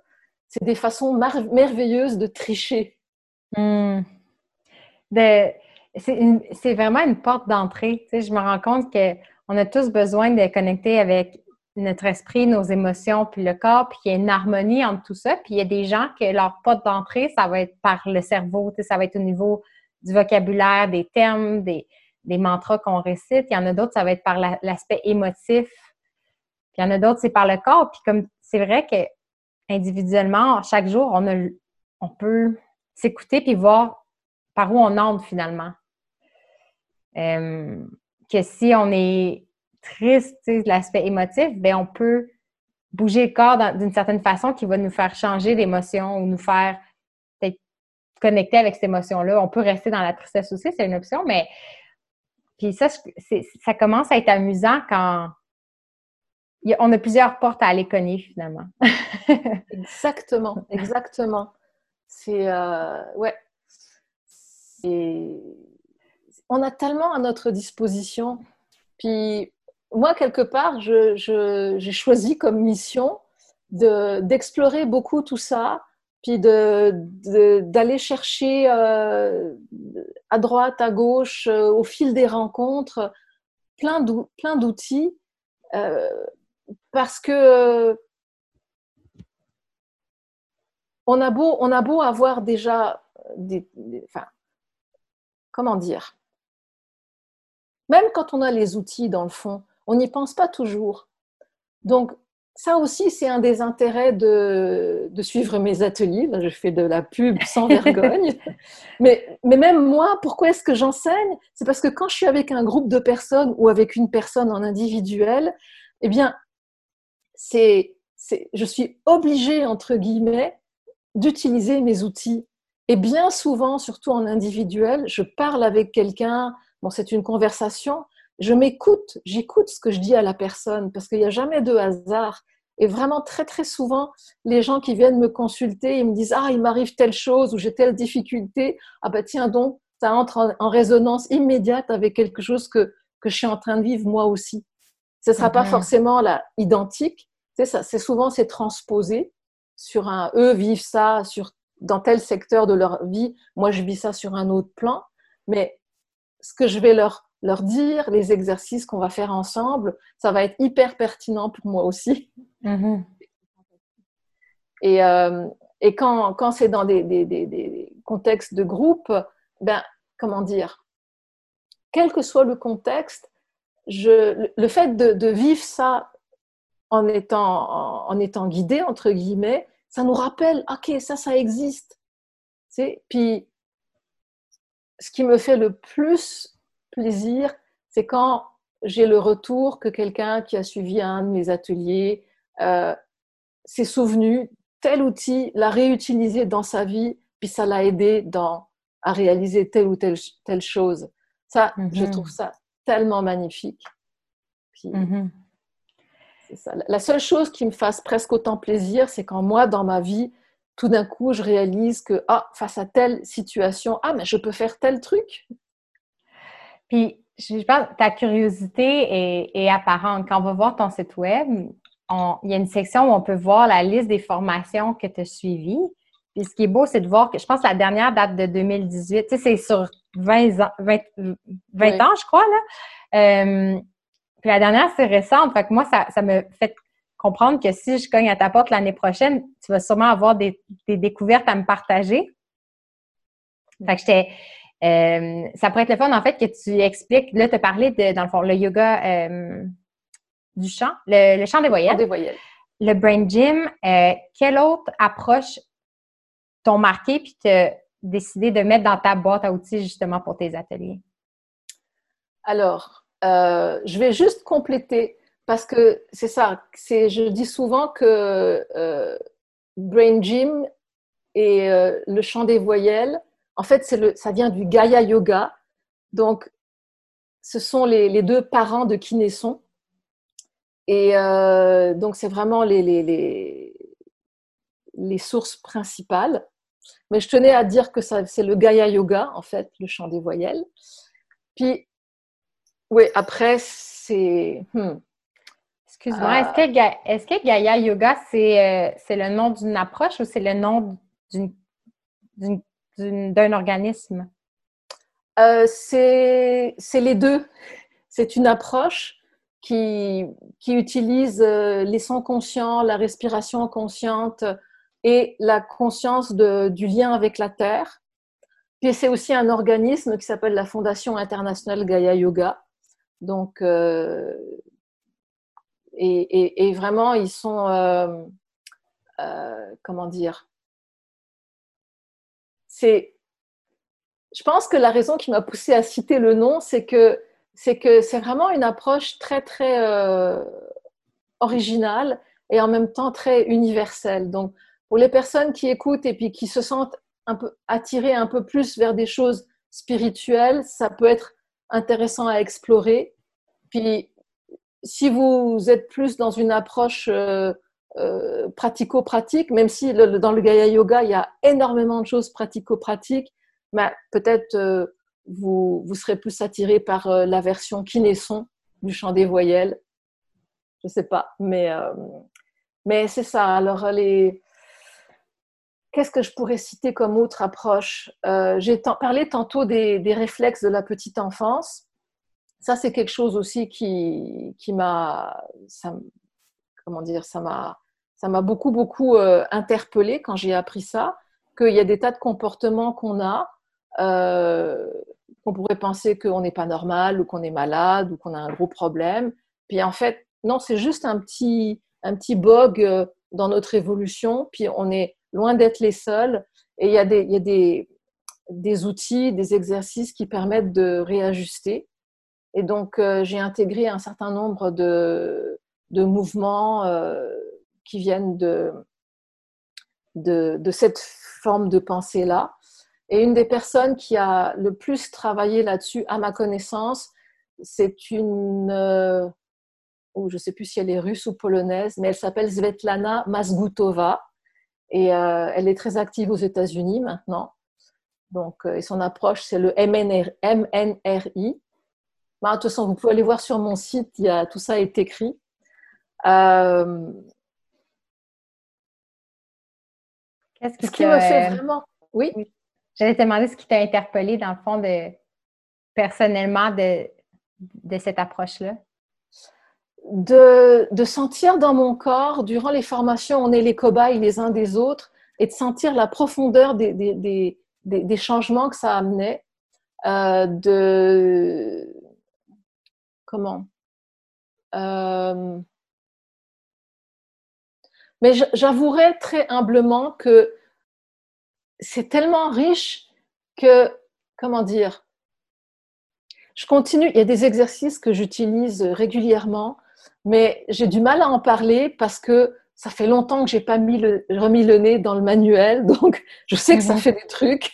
c'est des façons mar- merveilleuses de tricher. Mmh. De, c'est, une, c'est vraiment une porte d'entrée. Tu sais, je me rends compte qu'on a tous besoin de connecter avec notre esprit, nos émotions, puis le corps, puis il y a une harmonie entre tout ça. Puis il y a des gens que leur porte d'entrée, ça va être par le cerveau. Tu sais, ça va être au niveau du vocabulaire, des termes, des... des mantras qu'on récite. Il y en a d'autres, ça va être par la, l'aspect émotif. Puis il y en a d'autres, c'est par le corps. Puis comme c'est vrai qu'individuellement, chaque jour, on, a, on peut s'écouter puis voir par où on entre finalement. Euh, que si on est triste, l'aspect émotif, bien on peut bouger le corps d'une certaine façon qui va nous faire changer d'émotion ou nous faire peut-être connecter avec cette émotion-là. On peut rester dans la tristesse aussi, c'est une option, mais puis ça, c'est, ça commence à être amusant quand on a plusieurs portes à aller cogner, finalement. Exactement, exactement. C'est... Euh, ouais. Et on a tellement à notre disposition. Puis moi, quelque part, je, je, j'ai choisi comme mission de, d'explorer beaucoup tout ça, puis de, de, d'aller chercher euh, à droite, à gauche, euh, au fil des rencontres, plein, d'ou- plein d'outils, euh, parce que euh, on a beau, on a beau avoir déjà des... des enfin, comment dire ? Même quand on a les outils, dans le fond, on n'y pense pas toujours. Donc, ça aussi, c'est un des intérêts de, de suivre mes ateliers. Là, je fais de la pub sans vergogne. mais, mais même moi, pourquoi est-ce que j'enseigne ? C'est parce que quand je suis avec un groupe de personnes ou avec une personne en individuel, eh bien, c'est, c'est, je suis obligée, entre guillemets, d'utiliser mes outils. Et bien souvent, surtout en individuel, je parle avec quelqu'un. Bon, c'est une conversation, je m'écoute, j'écoute ce que je dis à la personne parce qu'il n'y a jamais de hasard. Et vraiment, très, très souvent, les gens qui viennent me consulter, ils me disent « Ah, il m'arrive telle chose ou j'ai telle difficulté. Ah ben tiens donc, ça entre en, en résonance immédiate avec quelque chose que, que je suis en train de vivre moi aussi. » Ce ne sera mm-hmm. pas forcément là, identique. C'est, ça, c'est souvent, c'est transposé sur un « eux vivent ça sur, dans tel secteur de leur vie, moi je vis ça sur un autre plan. » Mais ce que je vais leur, leur dire, les exercices qu'on va faire ensemble, ça va être hyper pertinent pour moi aussi. Mmh. Et, euh, et quand, quand c'est dans des, des, des, des contextes de groupe, ben, comment dire, quel que soit le contexte, je, le fait de, de vivre ça en étant, en, en étant guidé, entre guillemets, ça nous rappelle, ok, ça, ça existe. Tu sais, puis, ce qui me fait le plus plaisir, c'est quand j'ai le retour que quelqu'un qui a suivi un de mes ateliers euh, s'est souvenu, tel outil, l'a réutilisé dans sa vie, puis ça l'a aidé dans, à réaliser telle ou telle, telle chose. Ça, mm-hmm. je trouve ça tellement magnifique. Puis, mm-hmm. c'est ça. La seule chose qui me fasse presque autant plaisir, c'est quand moi, dans ma vie, tout d'un coup, je réalise que ah, face à telle situation, ah, mais je peux faire tel truc. Puis, je pense ta curiosité est, est apparente. Quand on va voir ton site web, on, il y a une section où on peut voir la liste des formations que tu as suivies. Puis, ce qui est beau, c'est de voir que, je pense, la dernière date de deux mille dix-huit. Tu sais, c'est sur vingt ans, vingt, vingt oui. ans, je crois, là. Euh, puis, la dernière, c'est récente. Fait que moi, ça, ça me fait... comprendre que si je cogne à ta porte l'année prochaine, tu vas sûrement avoir des, des découvertes à me partager. Fait que j'étais... Euh, ça pourrait être le fun, en fait, que tu expliques... Là, tu as parlé, de, dans le fond, le yoga euh, du chant, le, le chant des voyelles. Des voyelles. Le Brain Gym. Euh, quelle autre approche t'ont marqué puis t'as décidé de mettre dans ta boîte à outils, justement, pour tes ateliers? Alors, euh, je vais juste compléter... Parce que c'est ça, c'est, je dis souvent que euh, Brain Gym et euh, le chant des voyelles, en fait, c'est le, ça vient du Gaia Yoga. Donc, ce sont les, les deux parents de Kinéson. Et euh, donc, c'est vraiment les, les, les, les sources principales. Mais je tenais à dire que ça, c'est le Gaia Yoga, en fait, le chant des voyelles. Puis, oui, après, c'est... Hmm, Excuse-moi, est-ce que, Ga- est-ce que Gaia Yoga, c'est, euh, c'est le nom d'une approche ou c'est le nom d'une, d'une, d'une, d'un organisme? Euh, c'est, c'est les deux. C'est une approche qui, qui utilise euh, les sons conscients, la respiration consciente et la conscience de, du lien avec la Terre. Puis c'est aussi un organisme qui s'appelle la Fondation internationale Gaia Yoga. Donc... Euh, Et, et, et vraiment, ils sont, euh, euh, comment dire, c'est, je pense que la raison qui m'a poussée à citer le nom, c'est que c'est, que c'est vraiment une approche très, très euh, originale et en même temps très universel. Donc, pour les personnes qui écoutent et puis qui se sentent un peu attirées un peu plus vers des choses spirituelles, ça peut être intéressant à explorer. Puis, si vous êtes plus dans une approche euh, euh, pratico-pratique, même si le, dans le Gaia Yoga, il y a énormément de choses pratico-pratiques, mais peut-être euh, vous, vous serez plus attiré par euh, la version Kinéson du chant des voyelles. Je ne sais pas, mais, euh, mais c'est ça. Alors, les... qu'est-ce que je pourrais citer comme autre approche ? euh, J'ai t- parlé tantôt des, des réflexes de la petite enfance. Ça, c'est quelque chose aussi qui, qui m'a, ça, comment dire, ça m'a, ça m'a beaucoup, beaucoup euh, interpellée quand j'ai appris ça, qu'il y a des tas de comportements qu'on a, euh, qu'on pourrait penser qu'on n'est pas normal ou qu'on est malade ou qu'on a un gros problème. Puis en fait, non, c'est juste un petit, un petit bug dans notre évolution. Puis on est loin d'être les seuls. Et il y a des, il y a des, des outils, des exercices qui permettent de réajuster. Et donc, euh, j'ai intégré un certain nombre de, de mouvements euh, qui viennent de, de, de cette forme de pensée-là. Et une des personnes qui a le plus travaillé là-dessus, à ma connaissance, c'est une... Euh, ou je ne sais plus si elle est russe ou polonaise, mais elle s'appelle Svetlana Masgutova. Et euh, elle est très active aux États-Unis maintenant. Donc, euh, et son approche, c'est le M N R I. Bah, de toute façon, vous pouvez aller voir sur mon site, il y a, tout ça est écrit. Euh... Qu'est-ce qui, ce qui me fait vraiment... Oui? Oui. J'allais te demander ce qui t'a interpellé, dans le fond, de... personnellement, de... de cette approche-là. De... de sentir dans mon corps, durant les formations, on est les cobayes les uns des autres, et de sentir la profondeur des, des, des, des, des changements que ça amenait. Euh, de comment euh... mais j'avouerai très humblement que c'est tellement riche que, comment dire, je continue, il y a des exercices que j'utilise régulièrement, mais j'ai du mal à en parler parce que ça fait longtemps que j'ai pas mis le, remis le nez dans le manuel, donc je sais que ça fait des trucs,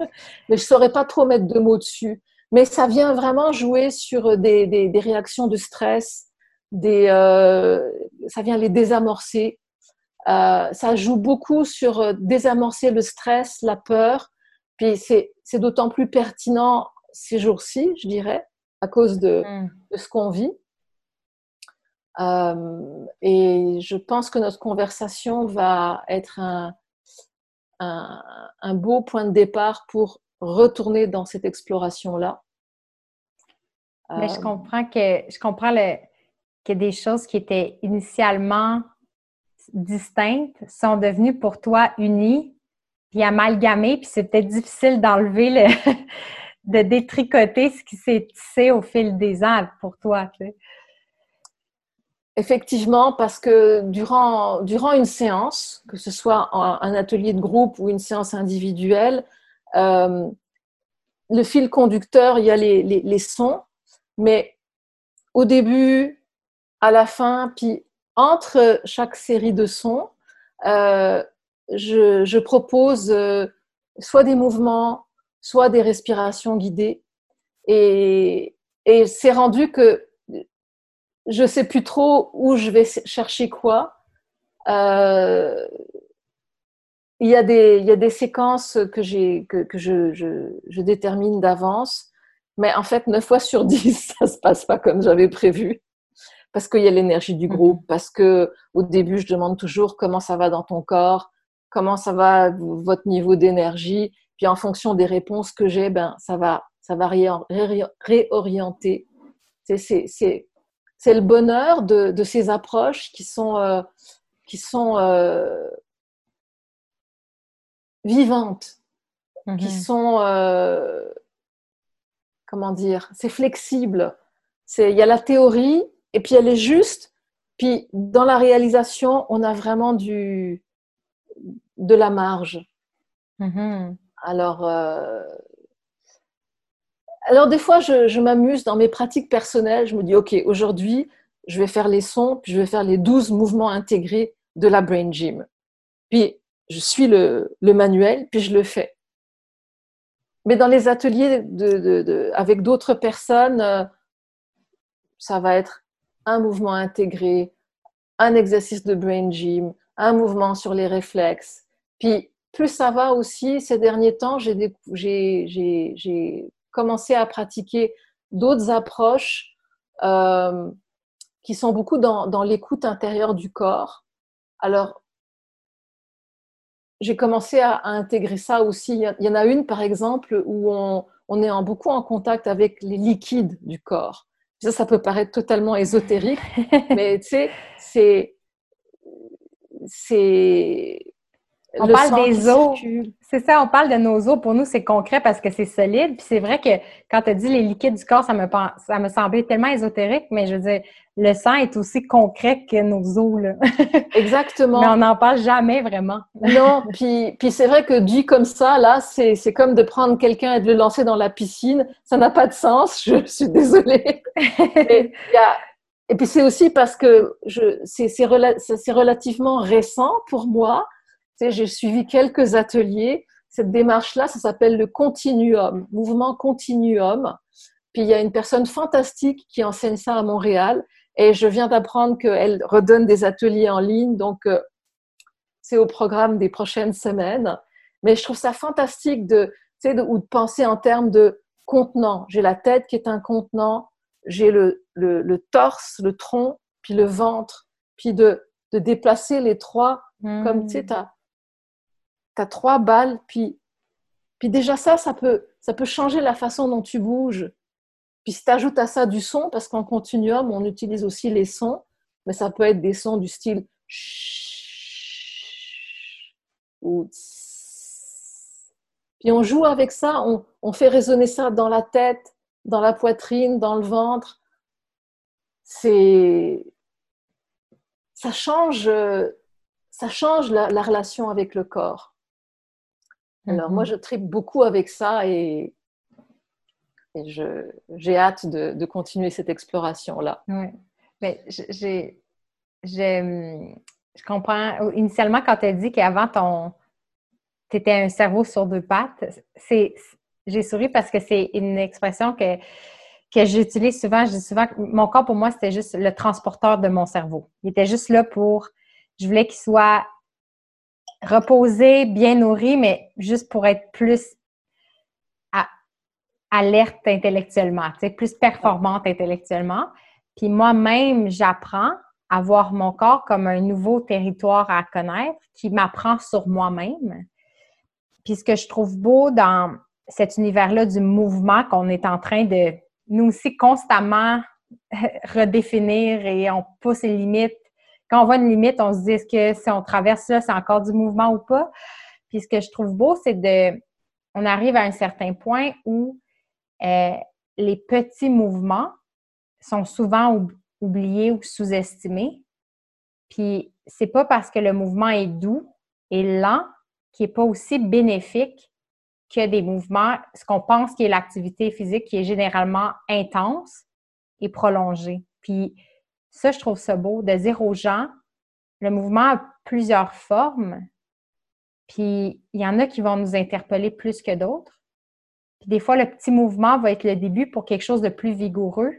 mais je ne saurais pas trop mettre de mots dessus. Mais ça vient vraiment jouer sur des, des, des réactions de stress, des, euh, ça vient les désamorcer. Euh, ça joue beaucoup sur désamorcer le stress, la peur. Puis c'est, c'est d'autant plus pertinent ces jours-ci, je dirais, à cause de, mmh. de ce qu'on vit. Euh, et je pense que notre conversation va être un... Un, un beau point de départ pour retourner dans cette exploration-là. Euh... Mais je comprends que je comprends le, que des choses qui étaient initialement distinctes sont devenues pour toi unies, puis amalgamées, puis c'est peut-être difficile d'enlever, le, de détricoter ce qui s'est tissé au fil des ans pour toi. Tu sais. Effectivement, parce que durant, durant une séance, que ce soit un atelier de groupe ou une séance individuelle, euh, le fil conducteur, il y a les, les, les sons, mais au début, à la fin, puis entre chaque série de sons, euh, je, je propose euh, soit des mouvements, soit des respirations guidées. Et, et c'est rendu que je ne sais plus trop où je vais chercher quoi. Euh, il y a des, il y a des séquences que, j'ai, que, que je, je, je détermine d'avance. Mais en fait, neuf fois sur dix, ça ne se passe pas comme j'avais prévu. Parce qu'il y a l'énergie du groupe. Parce qu'au début, je demande toujours comment ça va dans ton corps, comment ça va votre niveau d'énergie. Puis en fonction des réponses que j'ai, ben, ça va, ça va ré- ré- réorienter. C'est... c'est, c'est C'est le bonheur de, de ces approches qui sont, euh, qui sont euh, vivantes, mm-hmm. qui sont, euh, comment dire, c'est flexible. C'est, il y a la théorie et puis elle est juste. Puis dans la réalisation, on a vraiment du, de la marge. Mm-hmm. Alors... Euh, Alors, des fois, je, je m'amuse dans mes pratiques personnelles. Je me dis, OK, aujourd'hui, je vais faire les sons, puis je vais faire les douze mouvements intégrés de la Brain Gym. Puis, je suis le, le manuel, puis je le fais. Mais dans les ateliers de, de, de, avec d'autres personnes, ça va être un mouvement intégré, un exercice de Brain Gym, un mouvement sur les réflexes. Puis, plus ça va aussi, ces derniers temps, j'ai, des, j'ai, j'ai, j'ai commencé à pratiquer d'autres approches euh, qui sont beaucoup dans, dans l'écoute intérieure du corps. Alors, j'ai commencé à, à intégrer ça aussi. Il y en a une, par exemple, où on, on est en, beaucoup en contact avec les liquides du corps. Ça, ça peut paraître totalement ésotérique, mais tu sais, c'est... c'est on parle des os. C'est ça, on parle de nos os. Pour nous, c'est concret parce que c'est solide. Puis c'est vrai que quand tu as dit les liquides du corps, ça me, ça me semblait tellement ésotérique, mais je veux dire, le sang est aussi concret que nos os, là. Exactement. Mais on n'en parle jamais vraiment. Non, puis, puis c'est vrai que dit comme ça, là, c'est, c'est comme de prendre quelqu'un et de le lancer dans la piscine. Ça n'a pas de sens, je suis désolée. et, y a, et puis c'est aussi parce que je, c'est, c'est, rela, c'est, c'est relativement récent pour moi. Tu sais, j'ai suivi quelques ateliers. Cette démarche-là, ça s'appelle le Continuum, mouvement Continuum. Puis il y a une personne fantastique qui enseigne ça à Montréal et je viens d'apprendre qu'elle redonne des ateliers en ligne. Donc, euh, c'est au programme des prochaines semaines. Mais je trouve ça fantastique de, tu sais, de, ou de penser en termes de contenant. J'ai la tête qui est un contenant, j'ai le, le, le torse, le tronc, puis le ventre, puis de, de déplacer les trois mmh. comme, tu sais, t'as T'as trois balles, puis, puis déjà ça, ça peut, ça peut changer la façon dont tu bouges. Puis si t'ajoutes à ça du son, parce qu'en continuum, on utilise aussi les sons, mais ça peut être des sons du style ou puis on joue avec ça, on, on fait résonner ça dans la tête, dans la poitrine, dans le ventre. C'est... Ça change, ça change la, la relation avec le corps. Alors, moi, je tripe beaucoup avec ça et, et je, j'ai hâte de, de continuer cette exploration-là. Oui. Mais j'ai, j'ai, je comprends. Initialement, quand tu as dit qu'avant, tu étais un cerveau sur deux pattes, c'est, j'ai souri parce que c'est une expression que, que j'utilise souvent. Je dis souvent que mon corps, pour moi, c'était juste le transporteur de mon cerveau. Il était juste là pour... Je voulais qu'il soit... reposé, bien nourri, mais juste pour être plus à, alerte intellectuellement, tu sais, plus performante intellectuellement. Puis moi-même, j'apprends à voir mon corps comme un nouveau territoire à connaître qui m'apprend sur moi-même. Puis ce que je trouve beau dans cet univers-là du mouvement qu'on est en train de, nous aussi, constamment redéfinir et on pousse les limites. Quand on voit une limite, on se dit, est-ce que si on traverse ça, c'est encore du mouvement ou pas? Puis ce que je trouve beau, c'est de... On arrive à un certain point où euh, les petits mouvements sont souvent ou- oubliés ou sous-estimés. Puis c'est pas parce que le mouvement est doux et lent qu'il n'est pas aussi bénéfique que des mouvements, ce qu'on pense qui est l'activité physique qui est généralement intense et prolongée. Puis... Ça, je trouve ça beau, de dire aux gens, le mouvement a plusieurs formes, puis il y en a qui vont nous interpeller plus que d'autres. Puis des fois, le petit mouvement va être le début pour quelque chose de plus vigoureux,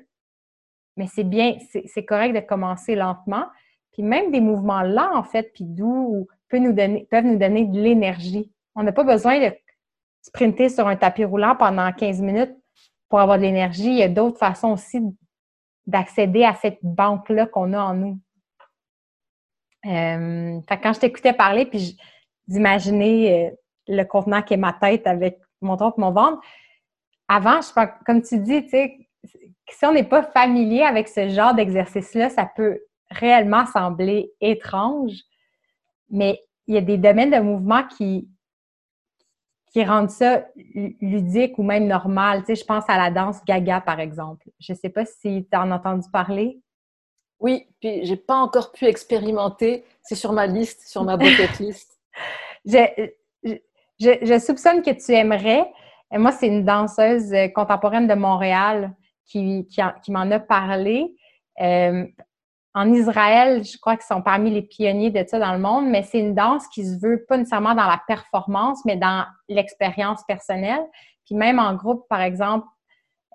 mais c'est bien, c'est, c'est correct de commencer lentement. Puis même des mouvements lents, en fait, puis doux, peuvent nous donner, peuvent nous donner de l'énergie. On n'a pas besoin de sprinter sur un tapis roulant pendant quinze minutes pour avoir de l'énergie. Il y a d'autres façons aussi de d'accéder à cette banque-là qu'on a en nous. Euh, fait, quand je t'écoutais parler, puis je, d'imaginer euh, le contenant qui est ma tête avec mon tronc et mon ventre, avant, je pense, comme tu dis, tu sais, si on n'est pas familier avec ce genre d'exercice-là, ça peut réellement sembler étrange, mais il y a des domaines de mouvement qui, qui rendent ça ludique ou même normal. Tu sais, je pense à la danse Gaga, par exemple. Je ne sais pas si tu en as entendu parler. Oui, puis je n'ai pas encore pu expérimenter. C'est sur ma liste, sur ma bucket list. je, je, je soupçonne que tu aimerais. Et moi, c'est une danseuse contemporaine de Montréal qui, qui, qui m'en a parlé. Euh, En Israël, je crois qu'ils sont parmi les pionniers de ça dans le monde, mais c'est une danse qui se veut pas nécessairement dans la performance, mais dans l'expérience personnelle. Puis même en groupe, par exemple,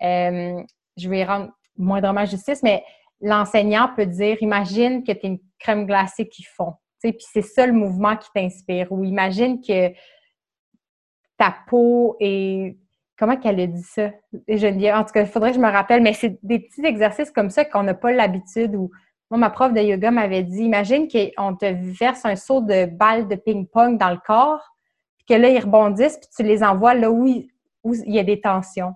euh, je vais rendre moindrement justice, mais l'enseignant peut dire « Imagine que tu es une crème glacée qui fond. » Puis c'est ça le mouvement qui t'inspire. Ou imagine que ta peau est... Comment qu'elle a dit ça? Geneviève, en tout cas, il faudrait que je me rappelle, mais c'est des petits exercices comme ça qu'on n'a pas l'habitude ou... Moi, ma prof de yoga m'avait dit, imagine qu'on te verse un seau de balles de ping-pong dans le corps, puis que là, ils rebondissent, puis tu les envoies là où il, où il y a des tensions.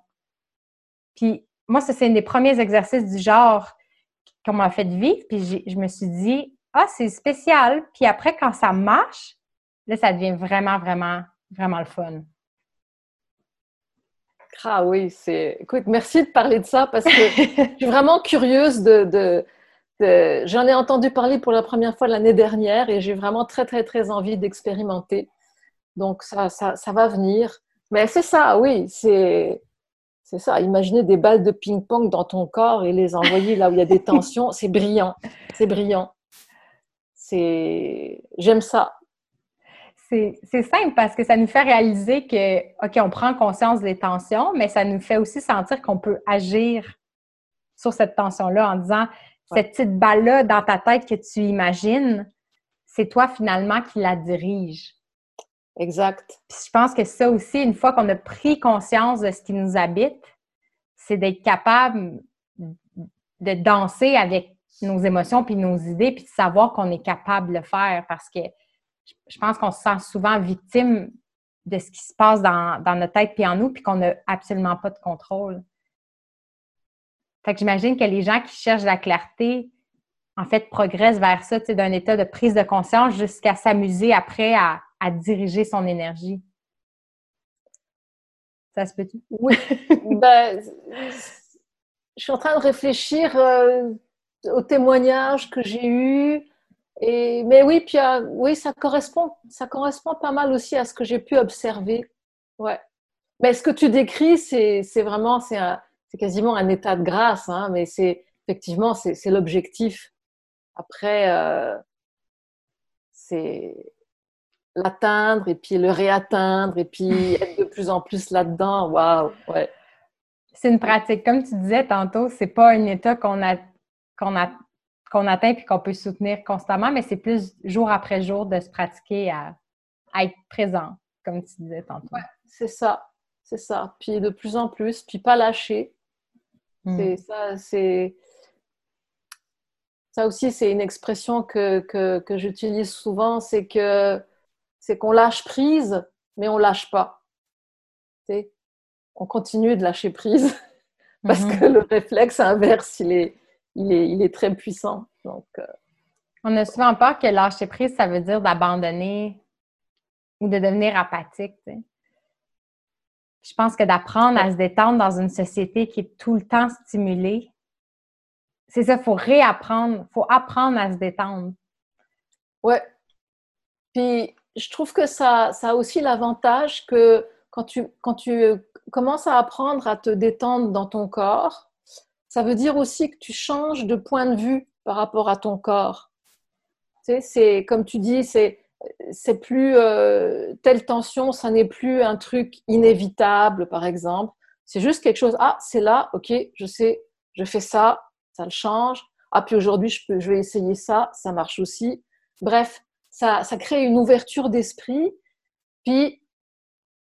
Puis moi, ça, c'est un des premiers exercices du genre qu'on m'a fait vivre, puis je me suis dit, ah, c'est spécial. Puis après, quand ça marche, là, ça devient vraiment, vraiment, vraiment le fun. Ah oui, c'est... Écoute, merci de parler de ça, parce que je suis vraiment curieuse de... de... Euh, j'en ai entendu parler pour la première fois l'année dernière et j'ai vraiment très, très, très envie d'expérimenter. Donc, ça, ça, ça va venir. Mais c'est ça, oui, c'est, c'est ça. Imaginer des balles de ping-pong dans ton corps et les envoyer là où il y a des tensions, c'est brillant. C'est brillant. C'est... J'aime ça. C'est, c'est simple parce que ça nous fait réaliser que, OK, on prend conscience des tensions, mais ça nous fait aussi sentir qu'on peut agir sur cette tension-là en disant... Cette petite balle-là dans ta tête que tu imagines, c'est toi finalement qui la dirige. Exact. Puis je pense que ça aussi, une fois qu'on a pris conscience de ce qui nous habite, c'est d'être capable de danser avec nos émotions puis nos idées puis de savoir qu'on est capable de le faire parce que je pense qu'on se sent souvent victime de ce qui se passe dans, dans notre tête puis en nous puis qu'on n'a absolument pas de contrôle. Fait que j'imagine que les gens qui cherchent la clarté, en fait, progressent vers ça, tu sais, d'un état de prise de conscience jusqu'à s'amuser après à, à diriger son énergie. Ça se peut-tu? Oui. Ben, je suis en train de réfléchir euh, aux témoignages que j'ai eus. Et, mais oui, puis, euh, oui, ça correspond, ça correspond pas mal aussi à ce que j'ai pu observer. Ouais. Mais ce que tu décris, c'est, c'est vraiment... C'est un, C'est quasiment un état de grâce, hein, mais c'est effectivement c'est, c'est l'objectif. Après, euh, c'est l'atteindre et puis le réatteindre et puis être de plus en plus là-dedans. Waouh, ouais. C'est une pratique, comme tu disais tantôt, c'est pas un état qu'on a qu'on a qu'on atteint puis qu'on peut soutenir constamment, mais c'est plus jour après jour de se pratiquer à, à être présent, comme tu disais tantôt. Ouais, c'est ça, c'est ça. Puis de plus en plus, puis pas lâcher. C'est ça, c'est... ça aussi, c'est une expression que, que, que j'utilise souvent, c'est, que, c'est qu'on lâche prise, mais on ne lâche pas. T'sais, on continue de lâcher prise parce mm-hmm. que le réflexe inverse, il est, il est, il est très puissant. Donc, euh... on a souvent peur que lâcher prise, ça veut dire d'abandonner ou de devenir apathique, tu sais. Je pense que d'apprendre à se détendre dans une société qui est tout le temps stimulée, c'est ça, il faut réapprendre, il faut apprendre à se détendre. Ouais. Puis, je trouve que ça, ça a aussi l'avantage que quand tu, quand tu commences à apprendre à te détendre dans ton corps, ça veut dire aussi que tu changes de point de vue par rapport à ton corps. Tu sais, c'est, comme tu dis, c'est... c'est plus euh, telle tension, ça n'est plus un truc inévitable, par exemple. C'est juste quelque chose, ah, c'est là, ok, je sais, je fais ça, ça le change. Ah, puis aujourd'hui, je, peux, je vais essayer ça, ça marche aussi. Bref, ça, ça crée une ouverture d'esprit. Puis,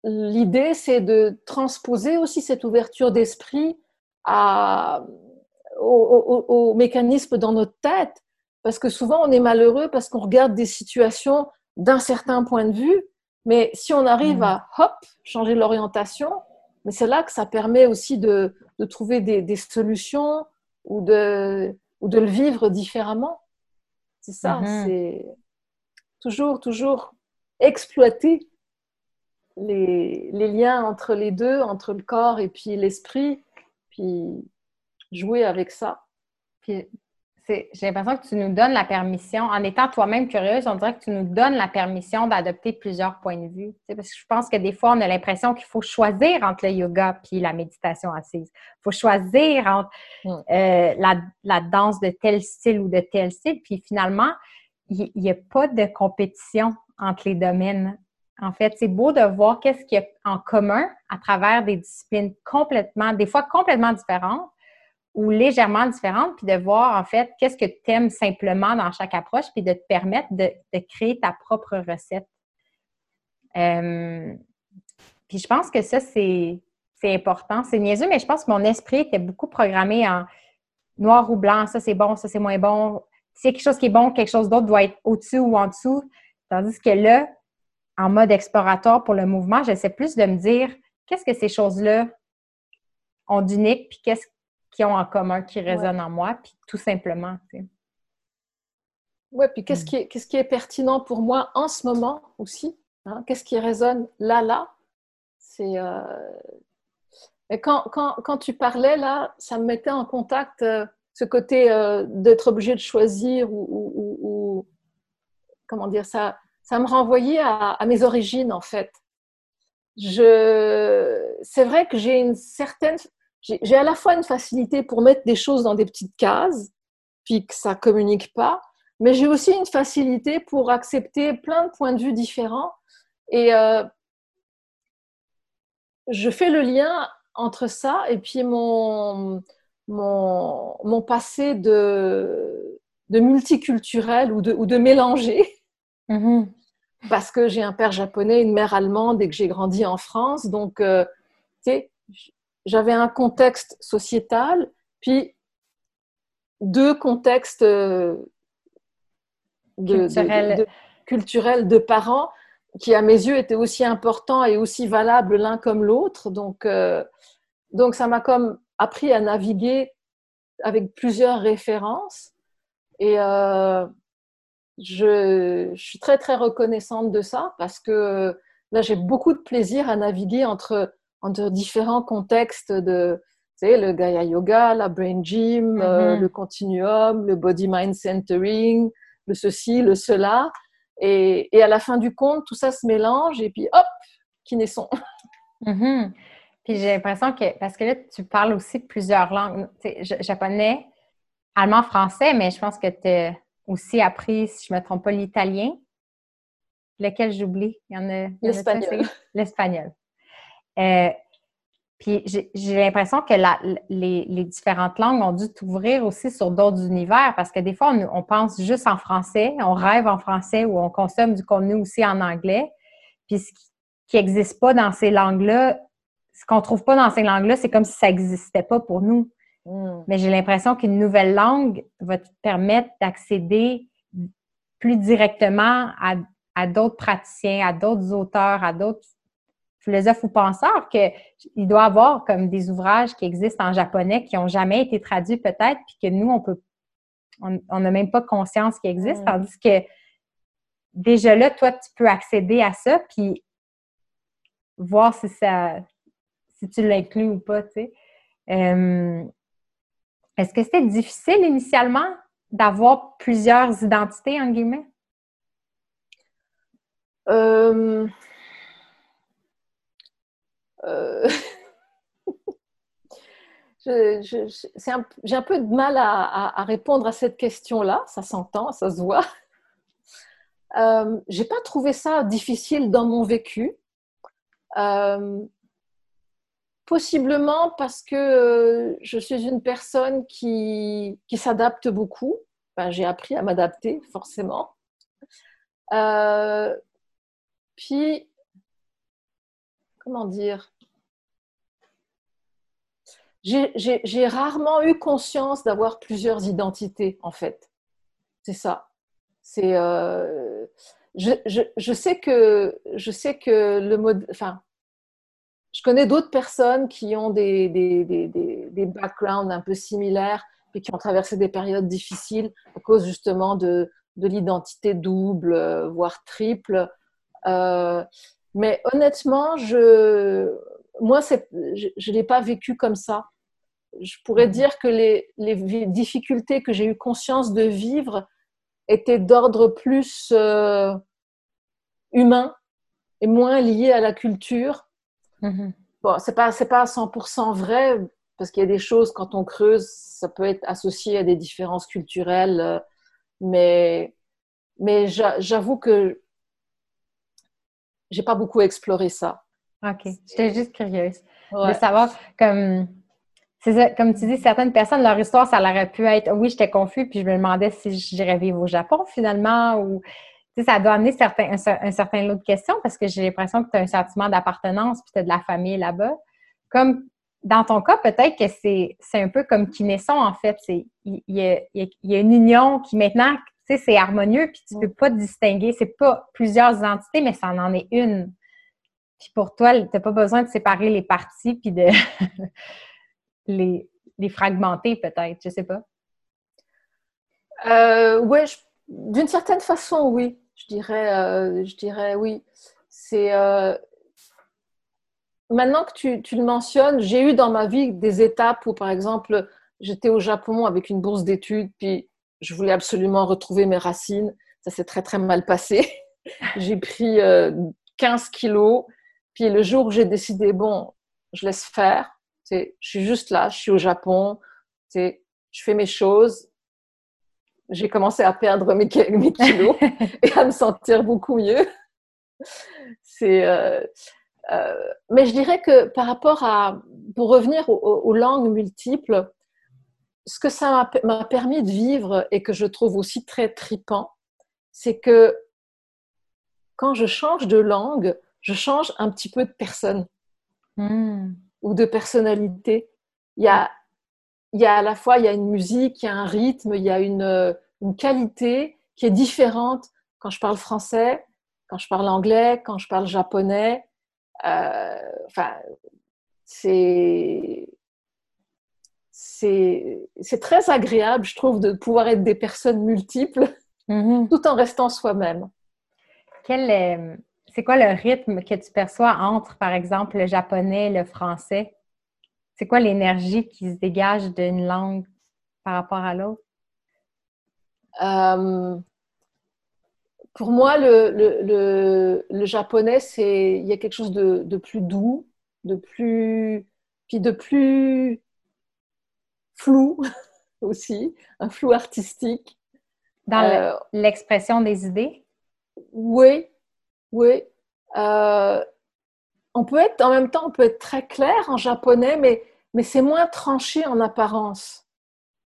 l'idée, c'est de transposer aussi cette ouverture d'esprit à, au, au, au mécanisme dans notre tête. Parce que souvent, on est malheureux parce qu'on regarde des situations d'un certain point de vue. Mais si on arrive à, hop, changer l'orientation, mais c'est là que ça permet aussi de, de trouver des, des solutions ou de, ou de le vivre différemment. C'est ça, mm-hmm. c'est toujours, toujours exploiter les, les liens entre les deux, entre le corps et puis l'esprit, puis jouer avec ça. Puis... j'ai l'impression que tu nous donnes la permission, en étant toi-même curieuse, on dirait que tu nous donnes la permission d'adopter plusieurs points de vue. T'sais, parce que je pense que des fois, on a l'impression qu'il faut choisir entre le yoga puis la méditation assise. Il faut choisir entre euh, la, la danse de tel style ou de tel style. Puis finalement, il n'y a pas de compétition entre les domaines. En fait, c'est beau de voir qu'est-ce qu'il y a en commun à travers des disciplines complètement, des fois complètement différentes, ou légèrement différente, puis de voir, en fait, qu'est-ce que tu aimes simplement dans chaque approche, puis de te permettre de, de créer ta propre recette. Euh, puis je pense que ça, c'est, c'est important. C'est niaiseux, mais je pense que mon esprit était beaucoup programmé en noir ou blanc. Ça, c'est bon, ça, c'est moins bon. S'il y a quelque chose qui est bon, quelque chose d'autre doit être au-dessus ou en dessous. Tandis que là, en mode exploratoire pour le mouvement, j'essaie plus de me dire qu'est-ce que ces choses-là ont d'unique, puis qu'est-ce qui ont en commun, qui résonnent ouais. en moi, puis tout simplement. Tu sais. Oui, puis qu'est-ce qui, est, qu'est-ce qui est pertinent pour moi en ce moment aussi, hein? Qu'est-ce qui résonne là, là? C'est, euh... Et quand, quand, quand tu parlais, là, ça me mettait en contact euh, ce côté euh, d'être obligé de choisir ou, ou, ou, ou... comment dire ça? Ça me renvoyait à, à mes origines, en fait. Je... C'est vrai que j'ai une certaine... J'ai à la fois une facilité pour mettre des choses dans des petites cases, puis que ça ne communique pas, mais j'ai aussi une facilité pour accepter plein de points de vue différents. Et euh, je fais le lien entre ça et puis mon, mon, mon passé de, de multiculturel ou de, ou de mélangé. Mm-hmm. Parce que j'ai un père japonais, une mère allemande et que j'ai grandi en France. Donc, euh, tu sais... J'avais un contexte sociétal, puis deux contextes de, culturels de, de, culturel de parents qui, à mes yeux, étaient aussi importants et aussi valables l'un comme l'autre. Donc, euh, donc ça m'a comme appris à naviguer avec plusieurs références. Et euh, je, je suis très, très reconnaissante de ça parce que là, j'ai beaucoup de plaisir à naviguer entre... entre différents contextes de, tu sais, le Gaia Yoga, la Brain Gym, mm-hmm. euh, le Continuum, le Body Mind Centering, le ceci, le cela. Et, et à la fin du compte, tout ça se mélange et puis hop, Kinéson. Mm-hmm. Puis j'ai l'impression que, parce que là, tu parles aussi de plusieurs langues, tu sais, japonais, allemand, français, mais je pense que tu as aussi appris, si je ne me trompe pas, l'italien. Lequel j'oublie? Il y en a... L'espagnol. L'espagnol. Euh, puis j'ai, j'ai l'impression que la, les, les différentes langues ont dû t'ouvrir aussi sur d'autres univers parce que des fois, on, on pense juste en français, on rêve en français ou on consomme du contenu aussi en anglais. Puis ce qui n'existe pas dans ces langues-là, ce qu'on ne trouve pas dans ces langues-là, c'est comme si ça n'existait pas pour nous. Mm. Mais j'ai l'impression qu'une nouvelle langue va te permettre d'accéder plus directement à, à d'autres praticiens, à d'autres auteurs, à d'autres philosophes ou penseurs, qu'il doit y avoir comme des ouvrages qui existent en japonais qui n'ont jamais été traduits peut-être, puis que nous, on peut, on, on n'a même pas conscience qu'ils existent, mm. tandis que déjà là, toi, tu peux accéder à ça, puis voir si ça, si tu l'inclus ou pas, tu sais. Euh, est-ce que c'était difficile initialement d'avoir plusieurs identités, en guillemets? Euh... Euh... je, je, je, c'est un, j'ai un peu de mal à, à, à répondre à cette question-là, ça s'entend, ça se voit. Euh, j'ai pas trouvé ça difficile dans mon vécu, euh, possiblement parce que je suis une personne qui, qui s'adapte beaucoup. Ben, j'ai appris à m'adapter forcément. Euh, puis comment dire? J'ai, j'ai, j'ai rarement eu conscience d'avoir plusieurs identités, en fait. C'est ça. C'est, euh, je, je, je sais que, je sais que le mode, enfin, je connais d'autres personnes qui ont des, des, des, des, des backgrounds un peu similaires et qui ont traversé des périodes difficiles à cause justement de, de l'identité double, voire triple. Euh, mais honnêtement, je... moi, c'est... je ne l'ai pas vécu comme ça. je pourrais dire que les, les difficultés que j'ai eu conscience de vivre étaient d'ordre plus euh, humain et moins liées à la culture. Mm-hmm. Bon, c'est pas, c'est pas à cent pour cent vrai, parce qu'il y a des choses, quand on creuse, ça peut être associé à des différences culturelles, mais, mais j'avoue que j'ai pas beaucoup exploré ça. OK. J'étais juste curieuse ouais. de savoir, comme, c'est ça, comme tu dis, certaines personnes, leur histoire, ça leur aurait pu être « Oui, j'étais confus, puis je me demandais si j'irais vivre au Japon, finalement. » ou tu sais, ça doit amener certains, un, un certain lot de questions, parce que j'ai l'impression que tu as un sentiment d'appartenance, puis tu as de la famille là-bas. Comme dans ton cas, peut-être que c'est, c'est un peu comme Kinéson, en fait. Il y, y, y a une union qui, maintenant, tu sais, c'est harmonieux, puis tu ne peux pas te distinguer. C'est pas plusieurs entités, mais ça en est une. Puis pour toi, tu n'as pas besoin de séparer les parties puis de les, les fragmenter, peut-être. Je ne sais pas. Euh, oui, je, d'une certaine façon, oui. Je dirais, euh, je dirais oui. C'est... Euh... Maintenant que tu, tu le mentionnes, j'ai eu dans ma vie des étapes où, par exemple, j'étais au Japon avec une bourse d'études, puis je voulais absolument retrouver mes racines. Ça s'est très, très mal passé. J'ai pris euh, quinze kilos. Puis le jour où j'ai décidé, bon, je laisse faire. Tu sais, je suis juste là, je suis au Japon. Tu sais, je fais mes choses. J'ai commencé à perdre mes, mes kilos et à me sentir beaucoup mieux. C'est... Euh, Euh, mais je dirais que par rapport à, pour revenir aux, aux langues multiples, ce que ça m'a, m'a permis de vivre et que je trouve aussi très tripant, c'est que quand je change de langue, je change un petit peu de personne mm. ou de personnalité. Il y a, il y a à la fois il y a une musique, il y a un rythme, il y a une, une qualité qui est différente quand je parle français, quand je parle anglais, quand je parle japonais. Euh, enfin, c'est, c'est, c'est très agréable, je trouve, de pouvoir être des personnes multiples mm-hmm. tout en restant soi-même. Quel est, c'est quoi le rythme que tu perçois entre, par exemple, le japonais et le français? C'est quoi l'énergie qui se dégage d'une langue par rapport à l'autre? Euh... Pour moi, le, le, le, le japonais, c'est, il y a quelque chose de, de plus doux, de plus, puis de plus flou aussi, un flou artistique. Dans euh, l'expression des idées? Oui, oui. Euh, on peut être, en même temps, on peut être très clair en japonais, mais, mais c'est moins tranché en apparence.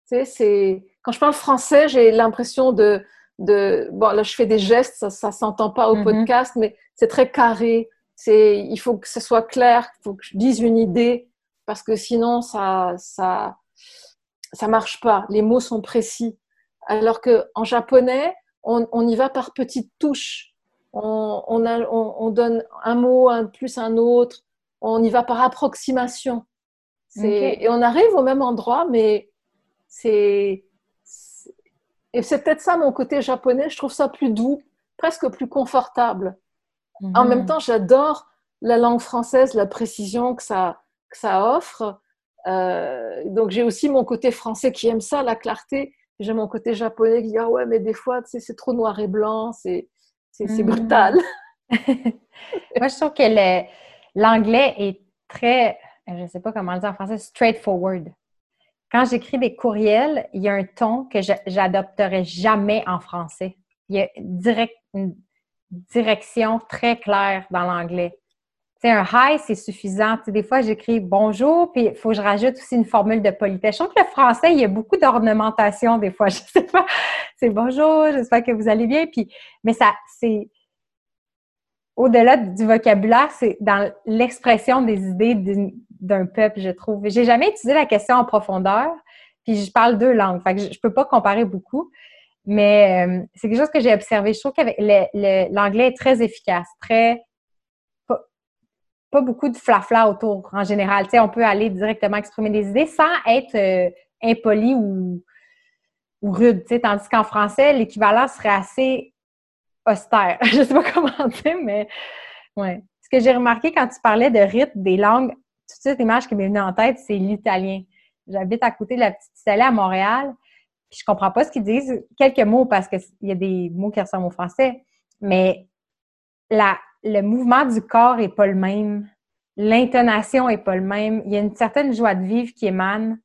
Tu sais, c'est, quand je parle français, j'ai l'impression de... De, bon, là, je fais des gestes, ça ne s'entend pas au mm-hmm. podcast, mais c'est très carré. C'est, il faut que ce soit clair, il faut que je dise une idée, parce que sinon, ça ça, ça marche pas. Les mots sont précis. Alors qu'en japonais, on, on y va par petites touches. On, on, a, on, on donne un mot, un plus un autre. On y va par approximation. C'est, okay. Et on arrive au même endroit, mais c'est... Et c'est peut-être ça, mon côté japonais, je trouve ça plus doux, presque plus confortable. Mmh. En même temps, j'adore la langue française, la précision que ça, que ça offre. Euh, donc, j'ai aussi mon côté français qui aime ça, la clarté. J'ai mon côté japonais qui dit « Ah ouais, mais des fois, tu sais, c'est trop noir et blanc, c'est, c'est, c'est mmh. brutal. » Moi, je trouve que le, l'anglais est très, je ne sais pas comment le dire en français, « straightforward ». Quand j'écris des courriels, il y a un ton que je, j'adopterai jamais en français. Il y a direct, une direction très claire dans l'anglais. Tu sais, un hi, c'est suffisant. Tu sais, des fois, j'écris bonjour, puis il faut que je rajoute aussi une formule de politesse. Je trouve que le français, il y a beaucoup d'ornementation des fois. Je sais pas. C'est bonjour, j'espère que vous allez bien. Puis, mais ça, c'est au-delà du vocabulaire, c'est dans l'expression des idées d'une d'un peuple, je trouve. J'ai jamais étudié la question en profondeur, puis je parle deux langues, fait que je, je peux pas comparer beaucoup, mais euh, c'est quelque chose que j'ai observé. Je trouve que l'anglais est très efficace, très... Pas, pas beaucoup de flafla autour, en général. Tu sais, on peut aller directement exprimer des idées sans être euh, impoli ou, ou rude, tu sais, tandis qu'en français, l'équivalent serait assez austère. Je sais pas comment dire, mais... Ouais. Ce que j'ai remarqué quand tu parlais de rythme des langues, toute cette image qui m'est venue en tête, c'est l'italien. J'habite à côté de la petite Salée à Montréal. Puis je comprends pas ce qu'ils disent. Quelques mots, parce qu'il y a des mots qui ressemblent au français. Mais la, le mouvement du corps est pas le même. L'intonation est pas le même. Il y a une certaine joie de vivre qui émane,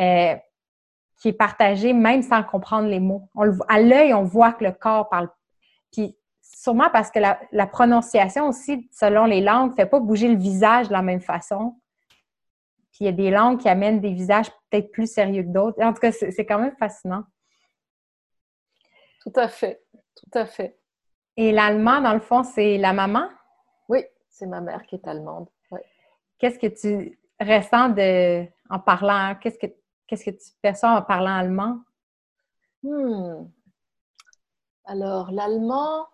euh, qui est partagée, même sans comprendre les mots. On le, à l'œil, on voit que le corps parle. Puis sûrement parce que la, la prononciation aussi, selon les langues, ne fait pas bouger le visage de la même façon. Puis il y a des langues qui amènent des visages peut-être plus sérieux que d'autres. En tout cas, c'est, c'est quand même fascinant. Tout à fait, tout à fait. Et l'allemand, dans le fond, c'est la maman? Oui, c'est ma mère qui est allemande. Oui. Qu'est-ce que tu ressens de, en parlant? Hein? Qu'est-ce que, qu'est-ce que tu perçois en parlant allemand? Hmm. Alors, l'allemand,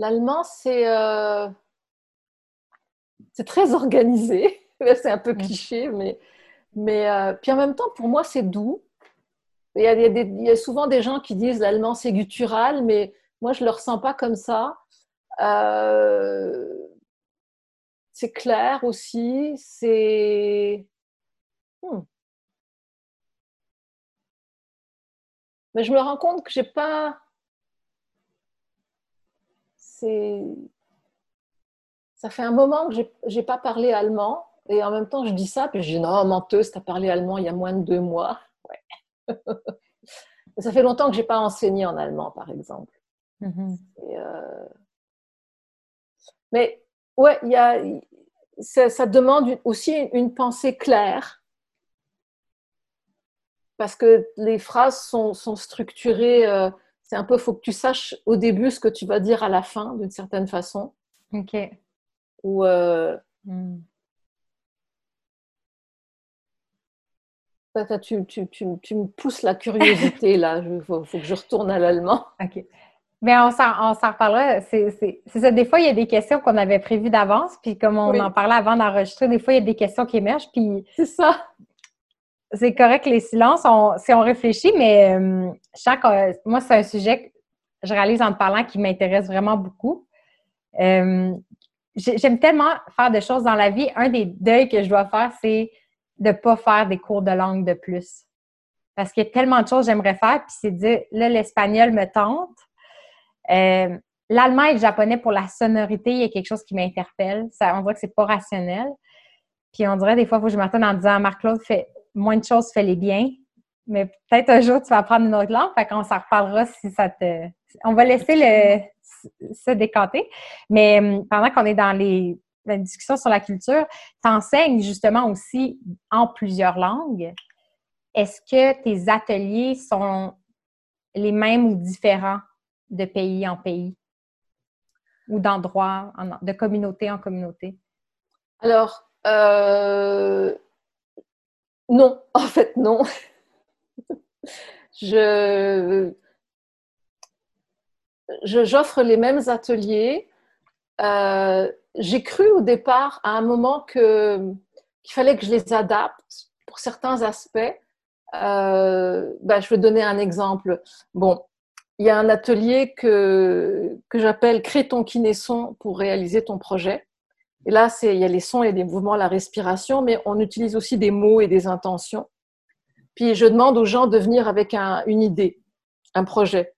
l'allemand, c'est, euh, c'est très organisé. C'est un peu cliché, mais, mais euh, puis en même temps, pour moi, c'est doux. Il y a, il y a, des, il y a souvent des gens qui disent l'allemand, c'est guttural, mais moi, je ne le ressens pas comme ça. Euh, c'est clair aussi, c'est... Hmm. Mais je me rends compte que je n'ai pas... C'est... Ça fait un moment que je n'ai pas parlé allemand. Et en même temps, je dis ça, puis je dis « Non, menteuse, tu as parlé allemand il y a moins de deux mois. Ouais. » Ça fait longtemps que je n'ai pas enseigné en allemand, par exemple. Mm-hmm. Et euh... Mais ouais, y a... ça, ça demande aussi une pensée claire. Parce que les phrases sont, sont structurées. Euh... C'est un peu, il faut que tu saches au début ce que tu vas dire à la fin, d'une certaine façon. Ok. Ou euh, mm. tu, tu, tu, tu me pousses la curiosité là. Il faut, faut que je retourne à l'allemand. Ok. Mais on s'en, on s'en reparlera. C'est, c'est, c'est ça. Des fois, il y a des questions qu'on avait prévues d'avance, puis comme on oui. en parlait avant d'enregistrer, des fois il y a des questions qui émergent, puis c'est ça. C'est correct les silences. On, si on réfléchit, mais euh, je sens que moi c'est un sujet que je réalise en te parlant qui m'intéresse vraiment beaucoup. Euh, j'aime tellement faire des choses dans la vie. Un des deuils que je dois faire, c'est de ne pas faire des cours de langue de plus. Parce qu'il y a tellement de choses que j'aimerais faire, puis c'est de dire, là, l'espagnol me tente. Euh, l'allemand et le japonais, pour la sonorité, il y a quelque chose qui m'interpelle. Ça, on dirait que c'est pas rationnel. Puis on dirait, des fois, il faut que je m'entende en disant, Marc-Claude, fais moins de choses, fais-les bien. Mais peut-être un jour, tu vas apprendre une autre langue, fait qu'on s'en reparlera si ça te... On va laisser le... se décanter. Mais pendant qu'on est dans les, la discussion sur la culture, tu enseignes justement aussi en plusieurs langues. Est-ce que tes ateliers sont les mêmes ou différents de pays en pays? Ou d'endroits, de communauté en communauté? Alors, euh, non. En fait, non. Je... Je, j'offre les mêmes ateliers. Euh, j'ai cru au départ, à un moment, que, qu'il fallait que je les adapte pour certains aspects. Euh, ben, je vais donner un exemple. Bon, il y a un atelier que, que j'appelle « Crée ton kinéson pour réaliser ton projet ». Et là, c'est, il y a les sons et les mouvements, la respiration, mais on utilise aussi des mots et des intentions. Puis, je demande aux gens de venir avec un, une idée, un projet.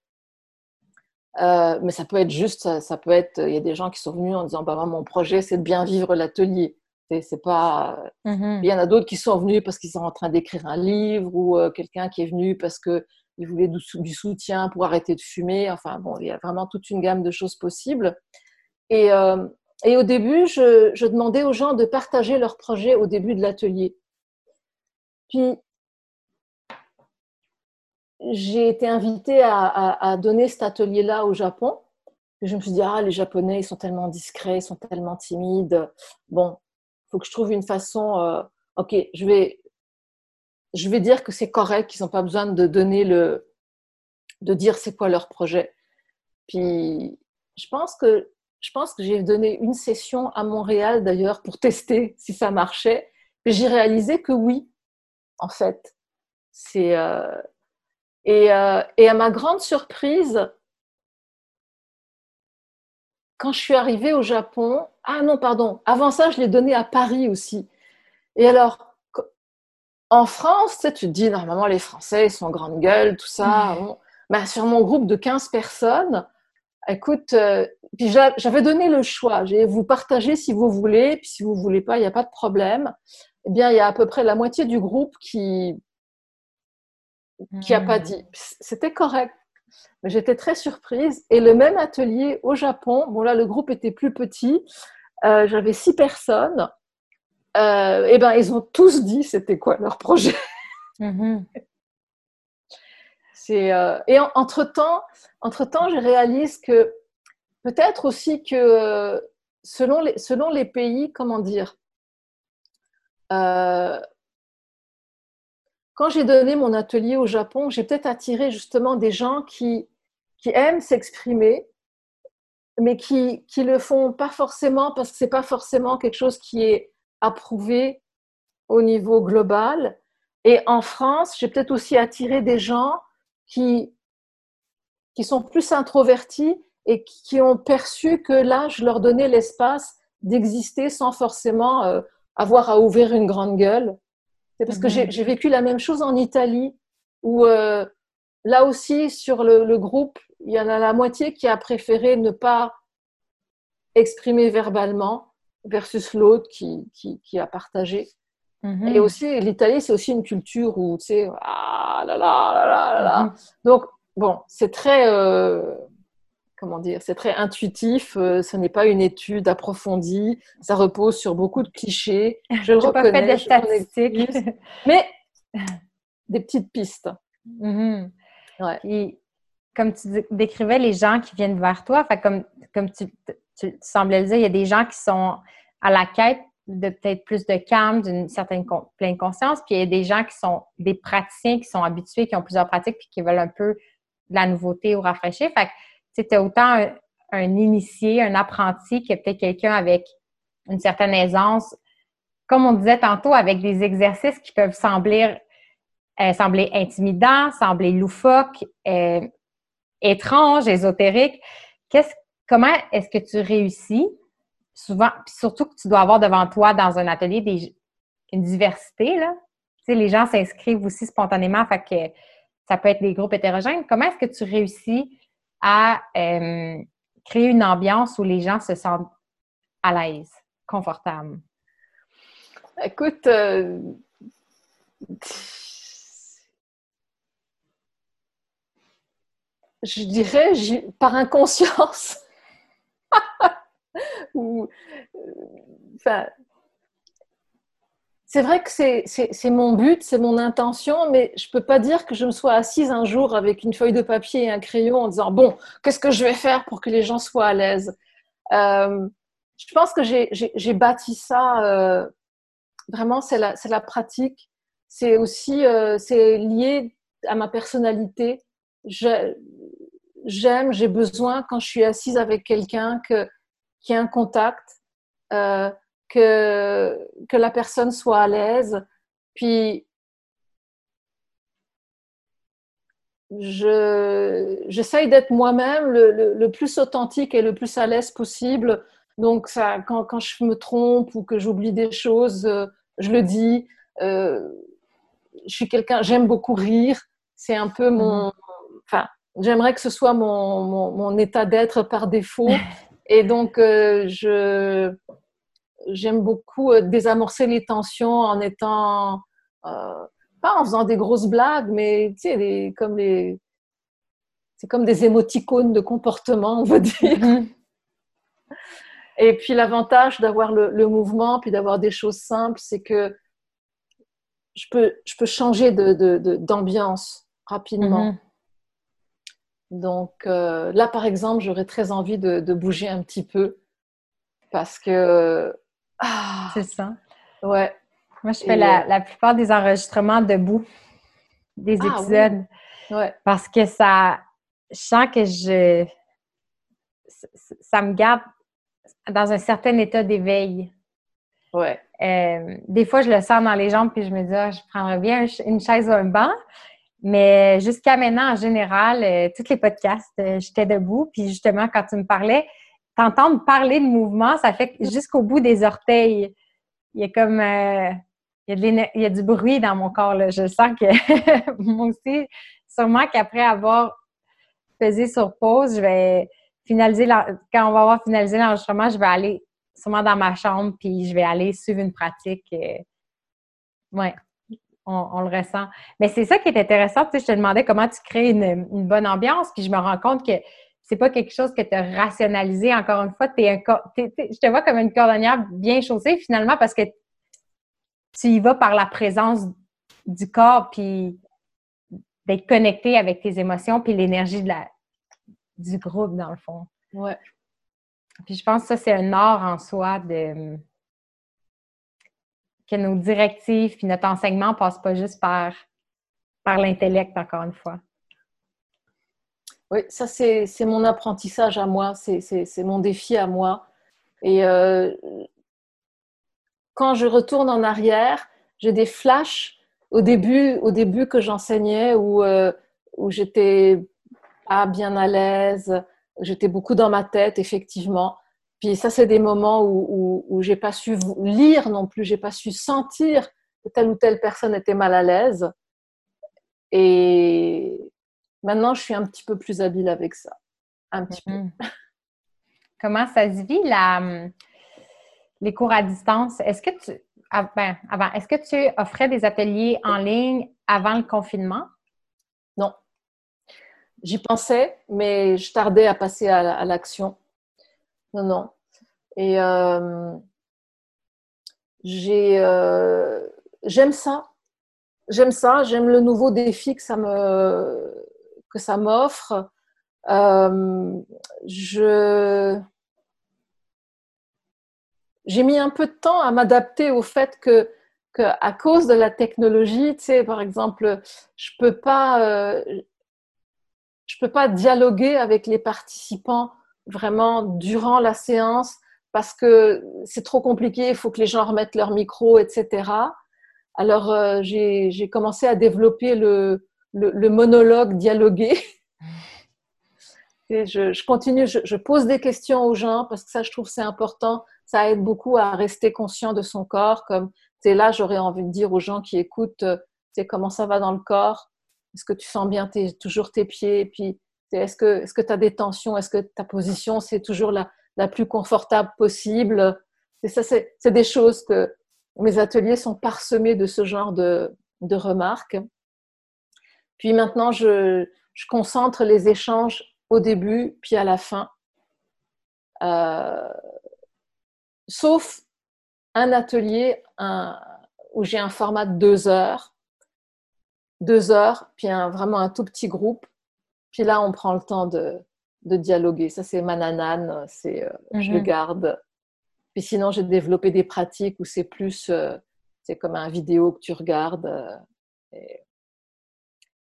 Euh, mais ça peut être juste, ça, ça peut être, il y a des gens qui sont venus en disant, bah, moi, mon projet, c'est de bien vivre l'atelier. C'est, c'est pas, mm-hmm. Il y en a d'autres qui sont venus parce qu'ils sont en train d'écrire un livre ou euh, quelqu'un qui est venu parce qu'il voulait du, du soutien pour arrêter de fumer. Enfin, bon, il y a vraiment toute une gamme de choses possibles. Et, euh, et au début, je, je demandais aux gens de partager leur projet au début de l'atelier. Puis, j'ai été invitée à, à, à donner cet atelier-là au Japon. Et je me suis dit, ah, les Japonais, ils sont tellement discrets, ils sont tellement timides. Bon, il faut que je trouve une façon... Euh, ok, je vais, je vais dire que c'est correct, qu'ils n'ont pas besoin de donner le... de dire c'est quoi leur projet. Puis, je pense que, je pense que j'ai donné une session à Montréal, d'ailleurs, pour tester si ça marchait. Puis, j'ai réalisé que oui, en fait. C'est... Euh, Et, euh, et à ma grande surprise, quand je suis arrivée au Japon, ah non, pardon, avant ça, je l'ai donné à Paris aussi. Et alors, en France, tu sais, tu te dis, normalement, les Français, ils sont grande gueule, tout ça. Mmh. Bon. Ben, sur mon groupe de quinze personnes, écoute, euh, puis j'avais donné le choix. J'ai, vous partagez si vous voulez, puis si vous voulez pas, il n'y a pas de problème. Eh bien, il y a à peu près la moitié du groupe qui qui a mmh. pas dit. C'était correct. Mais j'étais très surprise. Et le même atelier au Japon, bon là, le groupe était plus petit. Euh, j'avais six personnes. Euh, eh ben, ils ont tous dit c'était quoi leur projet. Mmh. C'est, euh, et en, entre-temps, entre-temps, je réalise que peut-être aussi que selon les, selon les pays, comment dire, euh, quand j'ai donné mon atelier au Japon, j'ai peut-être attiré justement des gens qui, qui aiment s'exprimer, mais qui ne le font pas forcément parce que ce n'est pas forcément quelque chose qui est approuvé au niveau global. Et en France, j'ai peut-être aussi attiré des gens qui, qui sont plus introvertis et qui ont perçu que là, je leur donnais l'espace d'exister sans forcément euh, avoir à ouvrir une grande gueule. C'est parce que j'ai, j'ai vécu la même chose en Italie, où euh, là aussi, sur le, le groupe, il y en a la moitié qui a préféré ne pas exprimer verbalement versus l'autre qui, qui, qui a partagé. Mm-hmm. Et aussi, l'Italie, c'est aussi une culture où, tu sais, ah là là là là là. Mm-hmm. Donc, bon, c'est très, euh, comment dire, c'est très intuitif, euh, ce n'est pas une étude approfondie, ça repose sur beaucoup de clichés. Je le reconnais. Pas fait des statistiques. Mais des petites pistes. Mm-hmm. Ouais. Et comme tu décrivais les gens qui viennent vers toi, comme, comme tu, tu, tu semblais le dire, il y a des gens qui sont à la quête de peut-être plus de calme, d'une certaine con- pleine conscience. Puis il y a des gens qui sont des praticiens, qui sont habitués, qui ont plusieurs pratiques, puis qui veulent un peu de la nouveauté ou rafraîchir. Fait que, tu sais, tu as autant un, un initié, un apprenti, que peut-être quelqu'un avec une certaine aisance, comme on disait tantôt, avec des exercices qui peuvent sembler, euh, sembler intimidants, sembler loufoques, euh, étranges, ésotériques. Qu'est-ce, comment est-ce que tu réussis? Souvent, puis surtout que tu dois avoir devant toi dans un atelier des, une diversité, là. Tu sais, les gens s'inscrivent aussi spontanément, fait que ça peut être des groupes hétérogènes. Comment est-ce que tu réussis à euh, créer une ambiance où les gens se sentent à l'aise, confortables? Écoute, euh... je dirais j'ai... par inconscience. Ou, euh, c'est vrai que c'est, c'est, c'est mon but, c'est mon intention, mais je ne peux pas dire que je me sois assise un jour avec une feuille de papier et un crayon en disant « Bon, qu'est-ce que je vais faire pour que les gens soient à l'aise ?» euh, Je pense que j'ai, j'ai, j'ai bâti ça, euh, vraiment, c'est la, c'est la pratique. C'est aussi euh, c'est lié à ma personnalité. Je, j'aime, j'ai besoin, quand je suis assise avec quelqu'un, que qu'il y ait un contact, euh, que, que la personne soit à l'aise. Puis, je, j'essaye d'être moi-même le, le, le plus authentique et le plus à l'aise possible. Donc, ça, quand, quand je me trompe ou que j'oublie des choses, euh, je le dis. Euh, je suis quelqu'un, j'aime beaucoup rire. C'est un peu mon... Enfin, j'aimerais que ce soit mon, mon, mon état d'être par défaut. Et donc, euh, je, j'aime beaucoup désamorcer les tensions en étant, euh, pas en faisant des grosses blagues, mais tu sais, les, comme les, c'est comme des émoticônes de comportement, on va dire. Et puis, l'avantage d'avoir le, le mouvement, puis d'avoir des choses simples, c'est que je peux, je peux changer de, de, de, d'ambiance rapidement. Mm-hmm. Donc euh, là, par exemple, j'aurais très envie de, de bouger un petit peu parce que... Ah, c'est ça. Ouais. Moi, je fais la, euh... la plupart des enregistrements debout, des ah, épisodes. Oui. Ouais. Parce que ça... Je sens que je... Ça me garde dans un certain état d'éveil. Ouais. Euh, des fois, je le sens dans les jambes puis je me dis, ah, je prendrais bien une chaise ou un banc. Mais jusqu'à maintenant, en général, euh, tous les podcasts, euh, j'étais debout. Puis justement, quand tu me parlais, t'entendre parler de mouvement, ça fait que jusqu'au bout des orteils, il y a comme... Euh, Il y, a de il y a du bruit dans mon corps, là. Je sens que moi aussi, sûrement qu'après avoir pesé sur pause, je vais finaliser, la... quand on va avoir finalisé l'enregistrement, je vais aller sûrement dans ma chambre, puis je vais aller suivre une pratique. Ouais, on, on le ressent. Mais c'est ça qui est intéressant, tu sais, je te demandais comment tu crées une, une bonne ambiance, puis je me rends compte que c'est pas quelque chose que tu as rationalisé, encore une fois, t'es un cor... t'es, t'es... je te vois comme une cordonnière bien chaussée, finalement, parce que tu y vas par la présence du corps, puis d'être connecté avec tes émotions, puis l'énergie de la... du groupe, dans le fond. Ouais. Puis je pense que ça, c'est un art en soi de... que nos directives, puis notre enseignement passe pas juste par, par l'intellect, encore une fois. Oui, ça, c'est, c'est mon apprentissage à moi, c'est, c'est, c'est mon défi à moi. Et... Euh... quand je retourne en arrière, j'ai des flashs au début, au début que j'enseignais où, euh, où j'étais pas bien à l'aise, j'étais beaucoup dans ma tête, effectivement. Puis ça, c'est des moments où, où, où j'ai pas su lire non plus, j'ai pas su sentir que telle ou telle personne était mal à l'aise. Et maintenant, je suis un petit peu plus habile avec ça. Un petit mm-hmm. peu. Comment ça se vit, la... les cours à distance, est-ce que tu ben, avant, est-ce que tu offrais des ateliers en ligne avant le confinement? Non. J'y pensais, mais je tardais à passer à, à l'action. Non, non. Et euh, j'ai, euh, j'aime ça. J'aime ça. J'aime le nouveau défi que ça me que ça m'offre. Euh, je J'ai mis un peu de temps à m'adapter au fait que, que à cause de la technologie, tu sais, par exemple, je peux pas, euh, je peux pas dialoguer avec les participants vraiment durant la séance parce que c'est trop compliqué. Il faut que les gens remettent leur micro, et cetera. Alors euh, j'ai, j'ai commencé à développer le, le, le monologue dialogué. Et je, je continue, je, je pose des questions aux gens parce que ça, je trouve que c'est important. Ça aide beaucoup à rester conscient de son corps. Comme t'es là, j'aurais envie de dire aux gens qui écoutent, t'sais, comment ça va dans le corps? Est-ce que tu sens bien tes, toujours tes pieds? Et puis, est-ce que est-ce que tu as des tensions? Est-ce que ta position, c'est toujours la, la plus confortable possible? Et ça, c'est, c'est des choses que mes ateliers sont parsemés de ce genre de, de remarques. Puis maintenant, je, je concentre les échanges au début, puis à la fin. Euh, sauf un atelier un, où j'ai un format de deux heures. Deux heures, puis un, vraiment un tout petit groupe. Puis là, on prend le temps de, de dialoguer. Ça, c'est ma nanane, c'est, euh, mm-hmm. je le garde. Puis sinon, j'ai développé des pratiques où c'est plus... Euh, c'est comme un vidéo que tu regardes. Euh, et...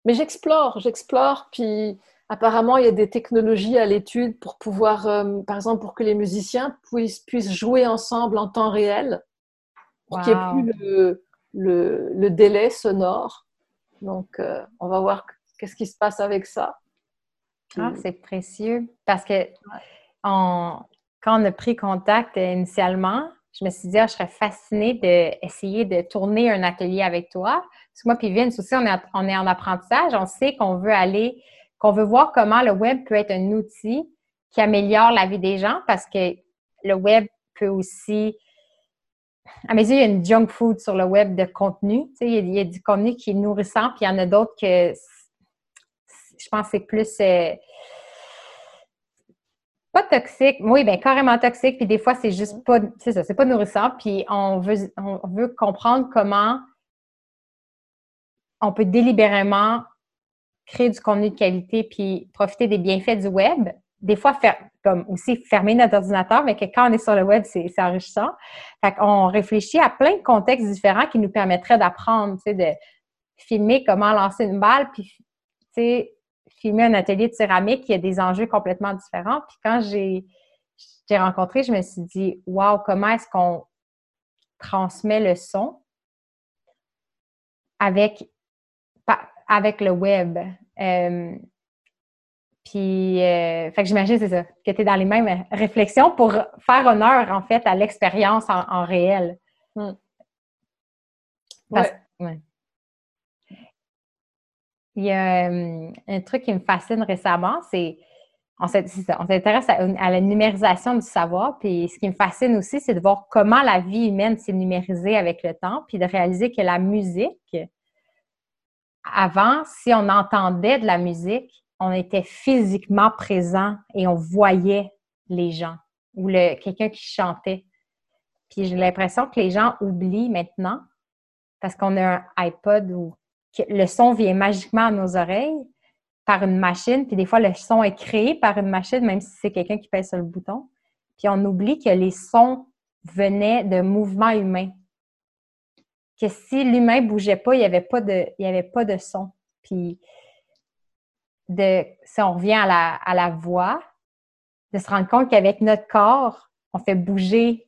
Mais j'explore, j'explore, puis... Apparemment, il y a des technologies à l'étude pour pouvoir, euh, par exemple, pour que les musiciens puissent, puissent jouer ensemble en temps réel, pour wow. qu'il n'y ait plus le, le, le délai sonore. Donc, euh, on va voir qu'est-ce qui se passe avec ça. Ah, c'est précieux. Parce que on, quand on a pris contact initialement, je me suis dit, ah, je serais fascinée d'essayer de tourner un atelier avec toi. Parce que moi puis Vince aussi, on est, on est en apprentissage. On sait qu'on veut aller... qu'on veut voir comment le web peut être un outil qui améliore la vie des gens parce que le web peut aussi... À mes yeux, il y a une junk food sur le web de contenu. Tu sais, il y a, il y a du contenu qui est nourrissant puis il y en a d'autres que je pense que c'est plus... Euh... Pas toxique. Oui, bien, carrément toxique. Puis des fois, c'est juste pas... C'est ça, c'est pas nourrissant. Puis on veut, on veut comprendre comment on peut délibérément... créer du contenu de qualité puis profiter des bienfaits du web. Des fois, faire, comme aussi fermer notre ordinateur, mais que quand on est sur le web, c'est, c'est enrichissant. Fait qu'on réfléchit à plein de contextes différents qui nous permettraient d'apprendre, tu sais, de filmer comment lancer une balle, puis, tu sais, filmer un atelier de céramique, il y a des enjeux complètement différents. Puis quand j'ai, j'ai rencontré, je me suis dit, waouh, comment est-ce qu'on transmet le son avec... avec le web. Euh, puis, euh, fait que j'imagine, c'est ça, que tu es dans les mêmes réflexions pour faire honneur, en fait, à l'expérience en, en réel. Mm. Parce... Ouais. Ouais. Il y a um, un truc qui me fascine récemment, c'est on s'intéresse à, à la numérisation du savoir, puis ce qui me fascine aussi, c'est de voir comment la vie humaine s'est numérisée avec le temps, puis de réaliser que la musique, avant, si on entendait de la musique, on était physiquement présent et on voyait les gens ou le, quelqu'un qui chantait. Puis j'ai l'impression que les gens oublient maintenant parce qu'on a un iPod où le son vient magiquement à nos oreilles par une machine, puis des fois le son est créé par une machine, même si c'est quelqu'un qui pèse sur le bouton. Puis on oublie que les sons venaient de mouvements humains. Que si l'humain ne bougeait pas, il n'y avait pas de, il y avait pas de son. Puis de, si on revient à la, à la voix, de se rendre compte qu'avec notre corps, on fait bouger,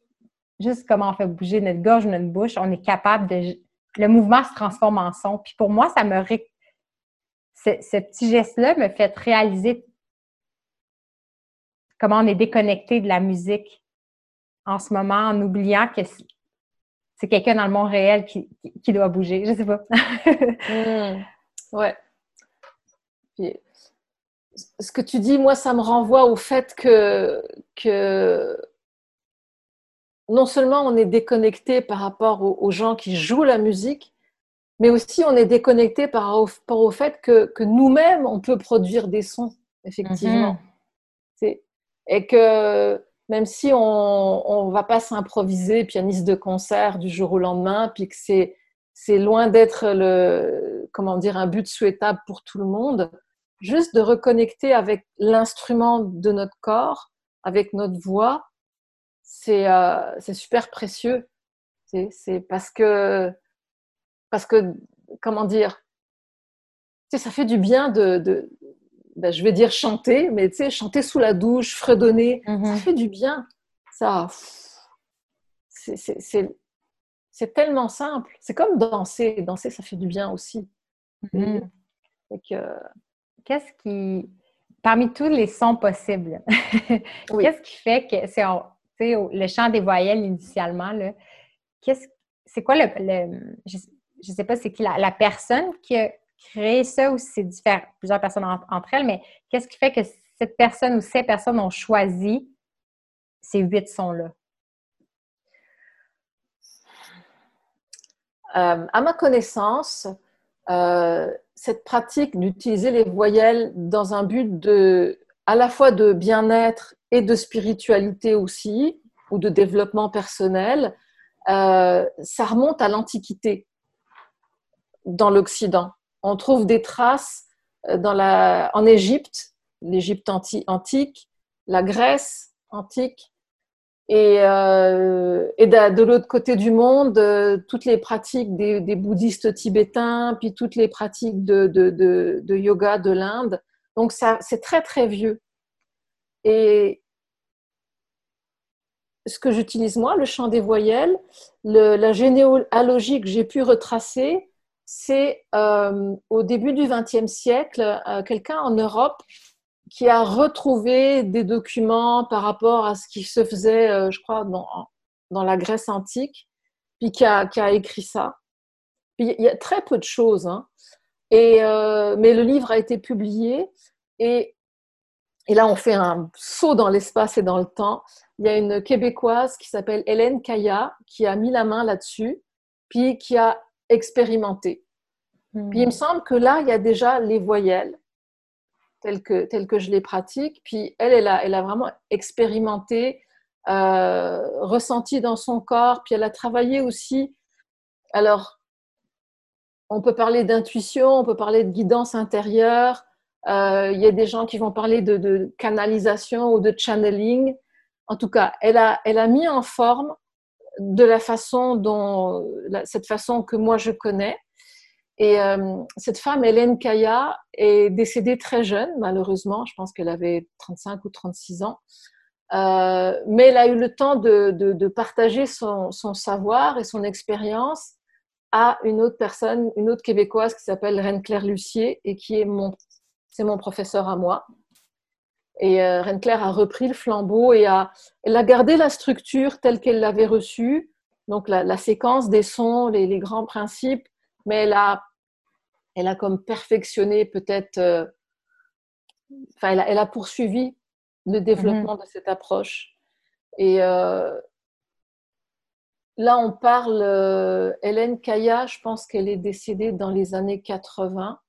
juste comme on fait bouger notre gorge, notre bouche, on est capable de... Le mouvement se transforme en son. Puis pour moi, ça me... Ré... Ce, ce petit geste-là me fait réaliser comment on est déconnecté de la musique en ce moment, en oubliant que c'est quelqu'un dans le monde réel qui, qui, qui doit bouger. Je sais pas. mmh. Ouais. Puis... Ce que tu dis, moi, ça me renvoie au fait que, que non seulement on est déconnecté par rapport aux, aux gens qui jouent la musique, mais aussi on est déconnecté par rapport au fait que, que nous-mêmes, on peut produire des sons, effectivement. Mm-hmm. Et que même si on ne va pas s'improviser pianiste de concert du jour au lendemain, puis que c'est, c'est loin d'être le, comment dire, un but souhaitable pour tout le monde, juste de reconnecter avec l'instrument de notre corps, avec notre voix, c'est, euh, c'est super précieux. C'est, c'est parce que, parce que, comment dire, tu sais, ça fait du bien de, de ben, je vais dire chanter, mais tu sais, chanter sous la douche, fredonner, mm-hmm. ça fait du bien. Ça, c'est, c'est, c'est, c'est tellement simple. C'est comme danser. Danser, ça fait du bien aussi. Mm-hmm. Donc, euh, qu'est-ce qui, parmi tous les sons possibles, oui. qu'est-ce qui fait que, c'est on, le chant des voyelles initialement, là, qu'est-ce, c'est quoi le, le je ne sais pas c'est qui la, la personne qui a créé ça ou si c'est différent, plusieurs personnes en, entre elles, mais qu'est-ce qui fait que cette personne ou ces personnes ont choisi ces huit sons-là? Euh, à ma connaissance, Euh, cette pratique d'utiliser les voyelles dans un but de, à la fois de bien-être et de spiritualité aussi, ou de développement personnel, euh, ça remonte à l'Antiquité dans l'Occident. On trouve des traces dans la, en Égypte, l'Égypte anti, antique, la Grèce antique, Et, euh, et de, de l'autre côté du monde, euh, toutes les pratiques des, des bouddhistes tibétains, puis toutes les pratiques de, de, de, de yoga de l'Inde. Donc, ça, c'est très, très vieux. Et ce que j'utilise, moi, le chant des voyelles, le, la généalogie que j'ai pu retracer, c'est euh, au début du vingtième siècle, euh, quelqu'un en Europe qui a retrouvé des documents par rapport à ce qui se faisait, je crois, dans, dans la Grèce antique, puis qui a, qui a écrit ça. Puis il y a très peu de choses, hein. Et, euh, mais le livre a été publié, et, et là on fait un saut dans l'espace et dans le temps. Il y a une Québécoise qui s'appelle Hélène Kaya, qui a mis la main là-dessus, puis qui a expérimenté. Mmh. Puis il me semble que là, il y a déjà les voyelles, Tel que, tel que je les pratique. Puis elle, elle a, elle a vraiment expérimenté, euh, ressenti dans son corps. Puis elle a travaillé aussi. Alors, on peut parler d'intuition, on peut parler de guidance intérieure. Euh, il y a des gens qui vont parler de, de canalisation ou de channeling. En tout cas, elle a, elle a mis en forme de la façon dont, cette façon que moi je connais. Et euh, cette femme, Hélène Kaya, est décédée très jeune, malheureusement. Je pense qu'elle avait trente-cinq ou trente-six ans. Euh, mais elle a eu le temps de, de, de partager son, son savoir et son expérience à une autre personne, une autre Québécoise qui s'appelle Reine-Claire Lucier et qui est mon, c'est mon professeur à moi. Et euh, Reine-Claire a repris le flambeau et a, elle a gardé la structure telle qu'elle l'avait reçue, donc la, la séquence des sons, les, les grands principes, mais elle a, elle a comme perfectionné peut-être, euh, enfin, elle a, elle a poursuivi le développement mmh. de cette approche. Et euh, là, on parle, euh, Hélène Kaya, je pense qu'elle est décédée dans les années quatre-vingts,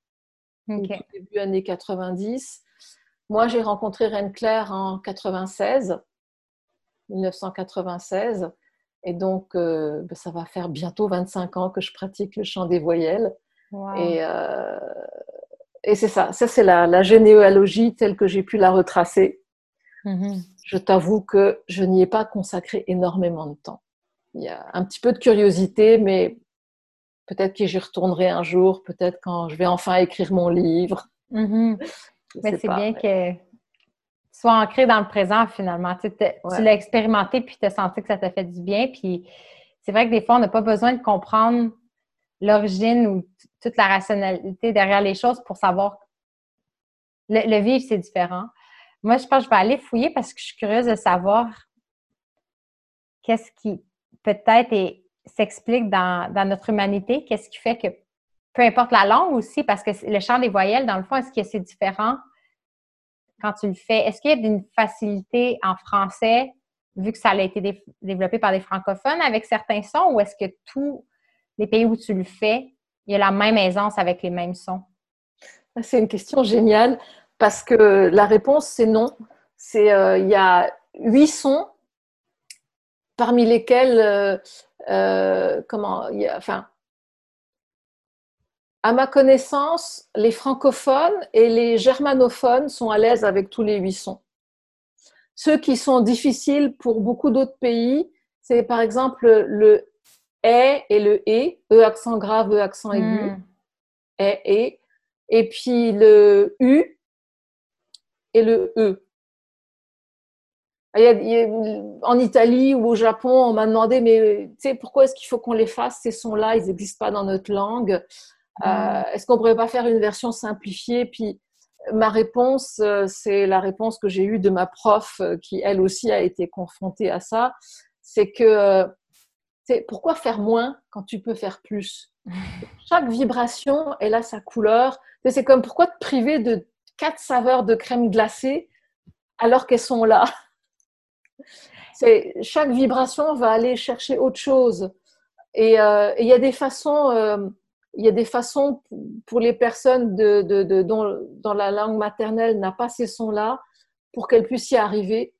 okay. au début années quatre-vingt-dix. Moi, j'ai rencontré Reine-Claire en quatre-vingt-seize, mille neuf cent quatre-vingt-seize. Et donc, euh, ben, ça va faire bientôt vingt-cinq ans que je pratique le chant des voyelles. Wow. Et, euh, et c'est ça. Ça, c'est la, la généalogie telle que j'ai pu la retracer. Mm-hmm. Je t'avoue que je n'y ai pas consacré énormément de temps. Il y a un petit peu de curiosité, mais peut-être que j'y retournerai un jour, peut-être quand je vais enfin écrire mon livre. Mm-hmm. Mais c'est pas, bien ouais. que... Sois ancré dans le présent, finalement. Tu, ouais. tu l'as expérimenté, puis tu as senti que ça t'a fait du bien. Puis c'est vrai que des fois, on n'a pas besoin de comprendre l'origine ou t- toute la rationalité derrière les choses pour savoir. Le, le vivre, c'est différent. Moi, je pense que je vais aller fouiller parce que je suis curieuse de savoir qu'est-ce qui, peut-être, est, s'explique dans, dans notre humanité. Qu'est-ce qui fait que, peu importe la langue aussi, parce que le chant des voyelles, dans le fond, est-ce que c'est différent quand tu le fais? Est-ce qu'il y a une facilité en français, vu que ça a été dé- développé par des francophones, avec certains sons, ou est-ce que tous les pays où tu le fais, il y a la même aisance avec les mêmes sons? C'est une question géniale, parce que la réponse, c'est non. C'est, euh, il y a huit sons, parmi lesquels, euh, euh, comment, il y a, enfin, à ma connaissance, les francophones et les germanophones sont à l'aise avec tous les huit sons. Ceux qui sont difficiles pour beaucoup d'autres pays, c'est par exemple le « est » et le « et », « e » accent grave, « e » accent aigu, mm. « est » et, et puis le « u » et le « e ». En Italie ou au Japon, on m'a demandé « mais tu sais, pourquoi est-ce qu'il faut qu'on les fasse, ces sons-là, ils n'existent pas dans notre langue ?» Mmh. Euh, est-ce qu'on ne pourrait pas faire une version simplifiée? Puis ma réponse, euh, c'est la réponse que j'ai eue de ma prof euh, qui, elle aussi, a été confrontée à ça. C'est que, euh, c'est, pourquoi faire moins quand tu peux faire plus? Mmh. Chaque vibration, elle a sa couleur. Et c'est comme, pourquoi te priver de quatre saveurs de crème glacée alors qu'elles sont là? C'est, chaque vibration va aller chercher autre chose. Et il euh, y a des façons... Euh, Il y a des façons pour les personnes de, de, de, dont, dont la langue maternelle n'a pas ces sons-là pour qu'elles puissent y arriver.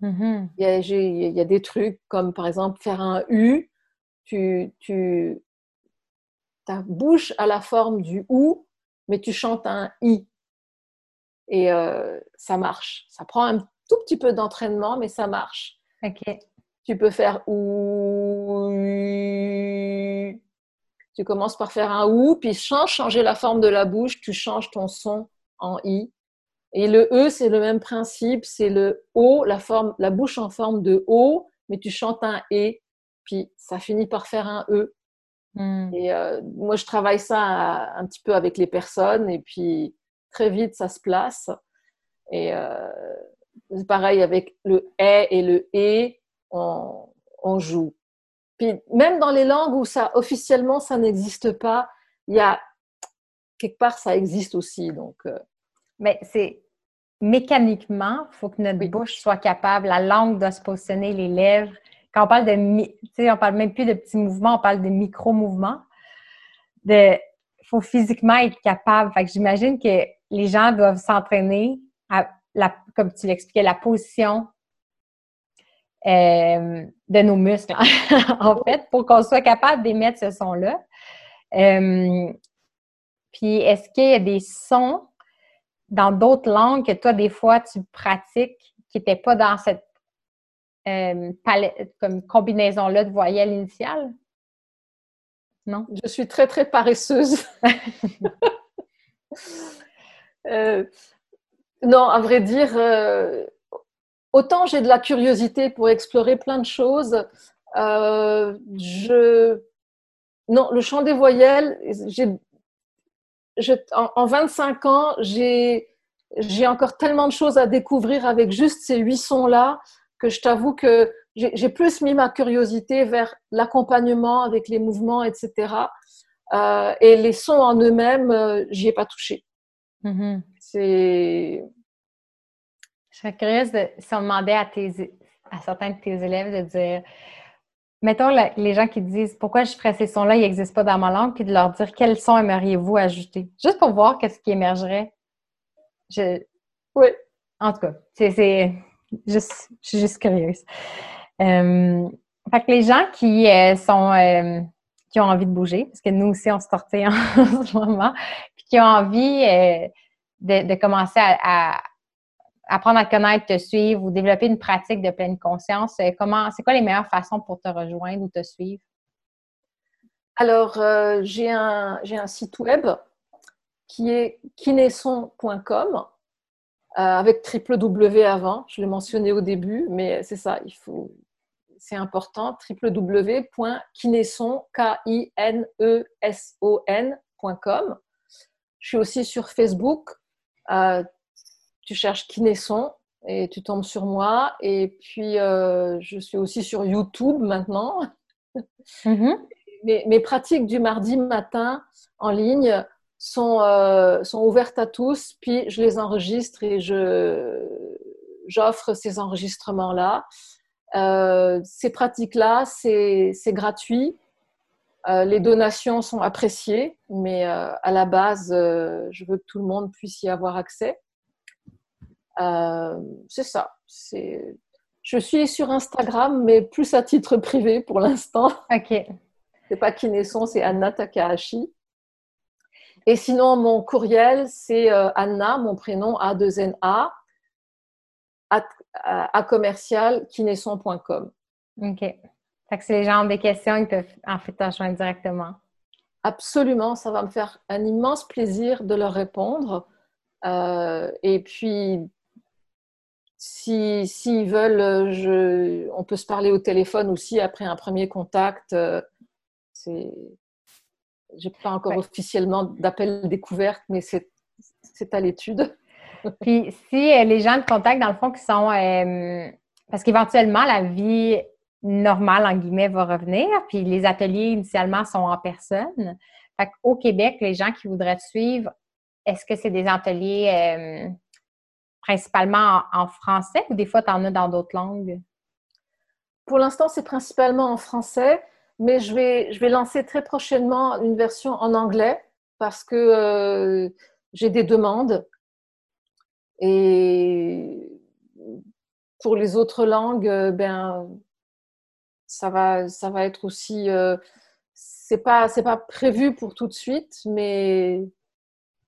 Mm-hmm. Il, y a, j'ai, il y a des trucs comme, par exemple, faire un U. Tu, tu, ta bouche a la forme du OU, mais tu chantes un I. Et euh, ça marche. Ça prend un tout petit peu d'entraînement, mais ça marche. Okay. Tu peux faire OU. Tu commences par faire un OU, puis change, changer la forme de la bouche, tu changes ton son en I. Et le E, c'est le même principe, c'est le O, la, forme, la bouche en forme de O, mais tu chantes un E, puis ça finit par faire un E. Mm. Et euh, moi, je travaille ça à, un petit peu avec les personnes, et puis très vite, ça se place. Et euh, c'est pareil avec le E et le E, on, on joue. Puis même dans les langues où ça, officiellement ça n'existe pas, il y a quelque part ça existe aussi. Donc, euh... mais c'est mécaniquement, il faut que notre oui. bouche soit capable, la langue doit se positionner, les lèvres. Quand on parle de, tu sais, on parle même plus de petits mouvements, on parle de micro-mouvements. De, faut physiquement être capable. Fait que j'imagine que les gens doivent s'entraîner à la, comme tu l'expliquais, la position. Euh, de nos muscles, en fait, pour qu'on soit capable d'émettre ce son-là. Euh, puis, est-ce qu'il y a des sons dans d'autres langues que toi, des fois, tu pratiques qui n'étaient pas dans cette euh, palette, comme combinaison-là de voyelles initiales? Non? Je suis très, très paresseuse. euh, non, à vrai dire... Euh... Autant j'ai de la curiosité pour explorer plein de choses, euh, je... Non, le chant des voyelles, j'ai... Je... En, en vingt-cinq ans, j'ai... j'ai encore tellement de choses à découvrir avec juste ces huit sons-là que je t'avoue que j'ai plus mis ma curiosité vers l'accompagnement avec les mouvements, et cetera. Euh, et les sons en eux-mêmes, euh, j'y ai pas touché. Mm-hmm. C'est... Je serais curieuse de, si on demandait à, tes, à certains de tes élèves de dire, mettons la, les gens qui disent « Pourquoi je ferais ces sons-là, ils n'existent pas dans ma langue », puis de leur dire « Quels sons aimeriez-vous ajouter ?» Juste pour voir qu'est-ce qui émergerait. Je... Oui. En tout cas, c'est, c'est juste, je suis juste curieuse. Euh, fait que les gens qui euh, sont... Euh, qui ont envie de bouger, parce que nous aussi, on se tortille en ce moment, puis qui ont envie euh, de, de commencer à, à apprendre à te connaître, te suivre ou développer une pratique de pleine conscience. Comment, c'est quoi les meilleures façons pour te rejoindre ou te suivre? Alors, euh, j'ai un, j'ai un site web qui est kinéson point com euh, avec triple W avant. Je l'ai mentionné au début, mais c'est ça, il faut... C'est important, w w w point kinéson point com. Je suis aussi sur Facebook. Euh, tu cherches Kinéson et tu tombes sur moi. Et puis, euh, je suis aussi sur YouTube maintenant. Mm-hmm. mes, mes pratiques du mardi matin en ligne sont, euh, sont ouvertes à tous. Puis, je les enregistre et je, j'offre ces enregistrements-là. Euh, ces pratiques-là, c'est, c'est gratuit. Euh, les donations sont appréciées, mais euh, à la base, euh, je veux que tout le monde puisse y avoir accès. Euh, c'est ça. C'est... Je suis sur Instagram, mais plus à titre privé pour l'instant. Ok. C'est pas Kinéson, c'est Anna Takahashi. Et sinon, mon courriel, c'est euh, Anna, mon prénom A deux N A. À, à, à commercial kinéson point com. OK. Fait que si les gens ont des questions, ils peuvent en fait te rejoindre directement. Absolument. Ça va me faire un immense plaisir de leur répondre. Euh, et puis, si, s'ils veulent, je, on peut se parler au téléphone aussi après un premier contact. Euh, c'est, j'ai pas encore ouais. officiellement d'appel découverte, mais c'est, c'est à l'étude. Puis si euh, les gens te contactent, dans le fond, qui sont... Euh, parce qu'éventuellement, la vie normale, en guillemets, va revenir. Puis les ateliers, initialement, sont en personne. Fait qu'au Québec, les gens qui voudraient te suivre, est-ce que c'est des ateliers euh, principalement en, en français ou des fois, tu en as dans d'autres langues? Pour l'instant, c'est principalement en français, mais je vais, je vais lancer très prochainement une version en anglais parce que euh, j'ai des demandes. Et pour les autres langues, ben, ça va, ça va être aussi... Euh, c'est pas, c'est pas prévu pour tout de suite, mais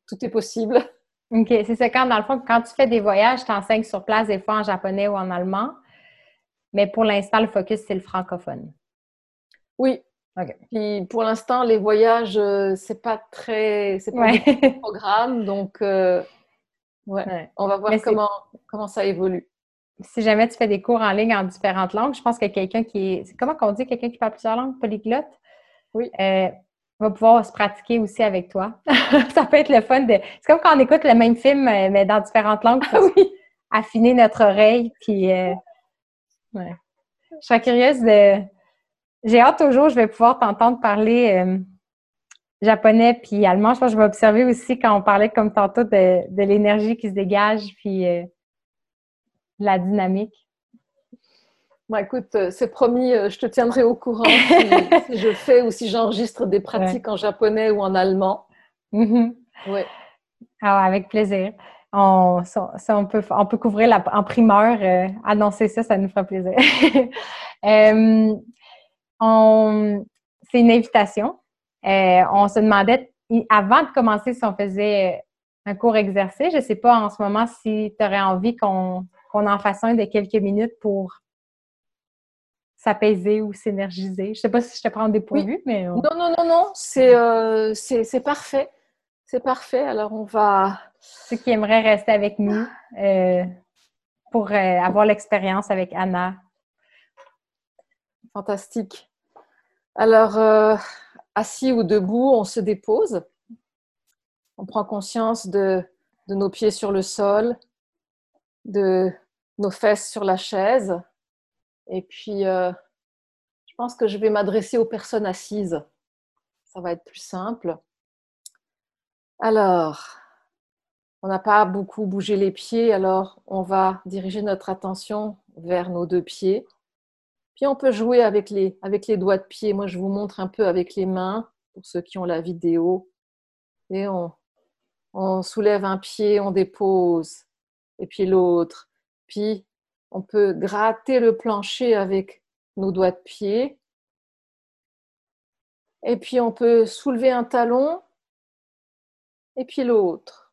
tout est possible. OK. C'est ça. Quand, dans le fond, quand tu fais des voyages, tu t'enseignes sur place des fois en japonais ou en allemand. Mais pour l'instant, le focus, c'est le francophone. Oui. OK. Puis pour l'instant, les voyages, c'est pas très... C'est pas ouais. un programme, donc... Euh, Ouais. ouais, on va voir comment, comment ça évolue. Si jamais tu fais des cours en ligne en différentes langues, je pense que quelqu'un qui est... Comment qu'on dit quelqu'un qui parle plusieurs langues? Polyglotte? Oui. Euh, va pouvoir se pratiquer aussi avec toi. Ça peut être le fun de... C'est comme quand on écoute le même film, mais dans différentes langues pour oui. affiner notre oreille. Puis, euh... ouais. Je serais curieuse de... J'ai hâte au jour, je vais pouvoir t'entendre parler... Euh... japonais puis allemand. Je pense que je vais observer aussi quand on parlait comme tantôt de, de l'énergie qui se dégage puis euh, la dynamique. Bon, écoute, c'est promis, je te tiendrai au courant si, si je fais ou si j'enregistre des pratiques ouais. en japonais ou en allemand. Mm-hmm. Oui. Alors, avec plaisir. On, ça, on, peut, on peut couvrir la, en primeur, euh, annoncer ça, ça nous fera plaisir. euh, on, c'est une invitation. Euh, on se demandait, avant de commencer, si on faisait un court exercice. Je ne sais pas en ce moment si tu aurais envie qu'on, qu'on en fasse un de quelques minutes pour s'apaiser ou s'énergiser. Je ne sais pas si je te prends des points de vue, mais... On... Non, non, non, non. C'est, euh, c'est, c'est parfait. C'est parfait. Alors, on va... Ceux qui aimeraient rester avec nous euh, pour euh, avoir l'expérience avec Anna. Fantastique. Alors... Euh... Assis ou debout, on se dépose. On prend conscience de, de nos pieds sur le sol, de nos fesses sur la chaise, Et puis, euh, je pense que je vais m'adresser aux personnes assises. Ça va être plus simple. Alors, on n'a pas beaucoup bougé les pieds, alors on va diriger notre attention vers nos deux pieds. Puis on peut jouer avec les, avec les doigts de pied. Moi, je vous montre un peu avec les mains, pour ceux qui ont la vidéo. Et on, on soulève un pied, on dépose, et puis l'autre. Puis, on peut gratter le plancher avec nos doigts de pied. Et puis, on peut soulever un talon, et puis l'autre.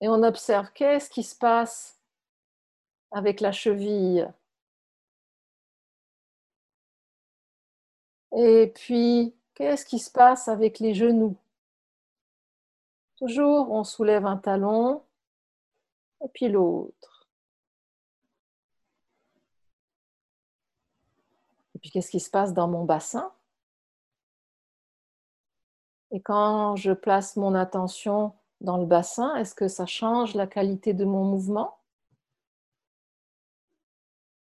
Et on observe qu'est-ce qui se passe avec la cheville. Et puis, qu'est-ce qui se passe avec les genoux? Toujours, on soulève un talon et puis l'autre. Et puis, qu'est-ce qui se passe dans mon bassin? Et quand je place mon attention dans le bassin, est-ce que ça change la qualité de mon mouvement?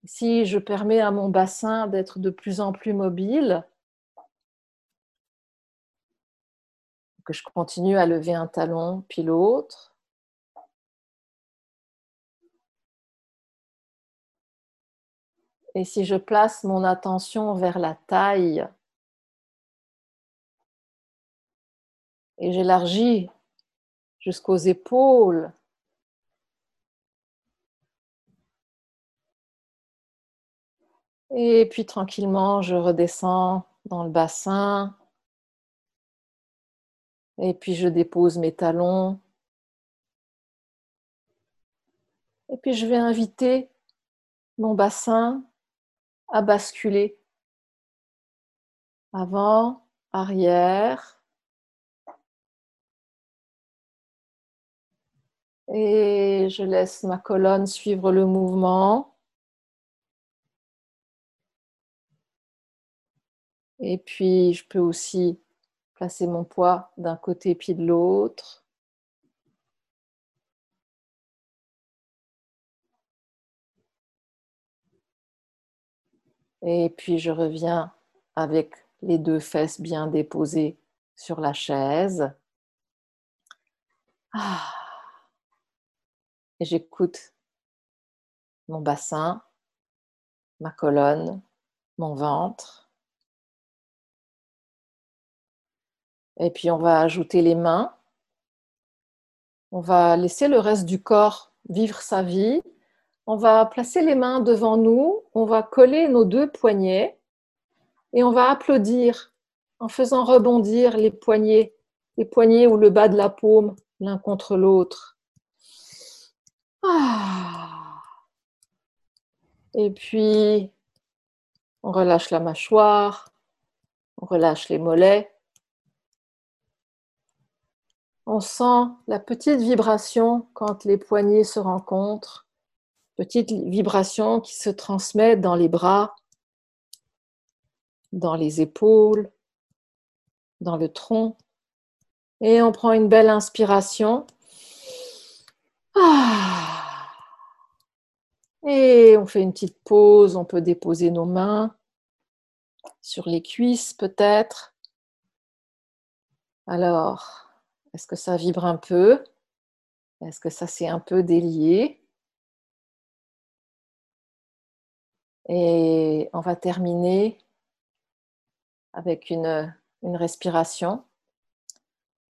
Si je permets à mon bassin d'être de plus en plus mobile, que je continue à lever un talon, puis l'autre. Et si je place mon attention vers la taille, et j'élargis jusqu'aux épaules, et puis tranquillement, je redescends dans le bassin. Et puis, je dépose mes talons. Et puis, je vais inviter mon bassin à basculer. Avant, arrière. Et je laisse ma colonne suivre le mouvement. Et puis, je peux aussi placer mon poids d'un côté puis de l'autre. Et puis je reviens avec les deux fesses bien déposées sur la chaise. Ah. Et j'écoute mon bassin, ma colonne, mon ventre. Et puis, on va ajouter les mains. On va laisser le reste du corps vivre sa vie. On va placer les mains devant nous. On va coller nos deux poignets. Et on va applaudir en faisant rebondir les poignets, les poignets ou le bas de la paume, l'un contre l'autre. Ah. Et puis, on relâche la mâchoire. On relâche les mollets. On sent la petite vibration quand les poignets se rencontrent, petite vibration qui se transmet dans les bras, dans les épaules, dans le tronc. Et on prend une belle inspiration. Et on fait une petite pause, on peut déposer nos mains sur les cuisses peut-être. Alors, est-ce que ça vibre un peu? Est-ce que ça s'est un peu délié? Et on va terminer avec une, une respiration.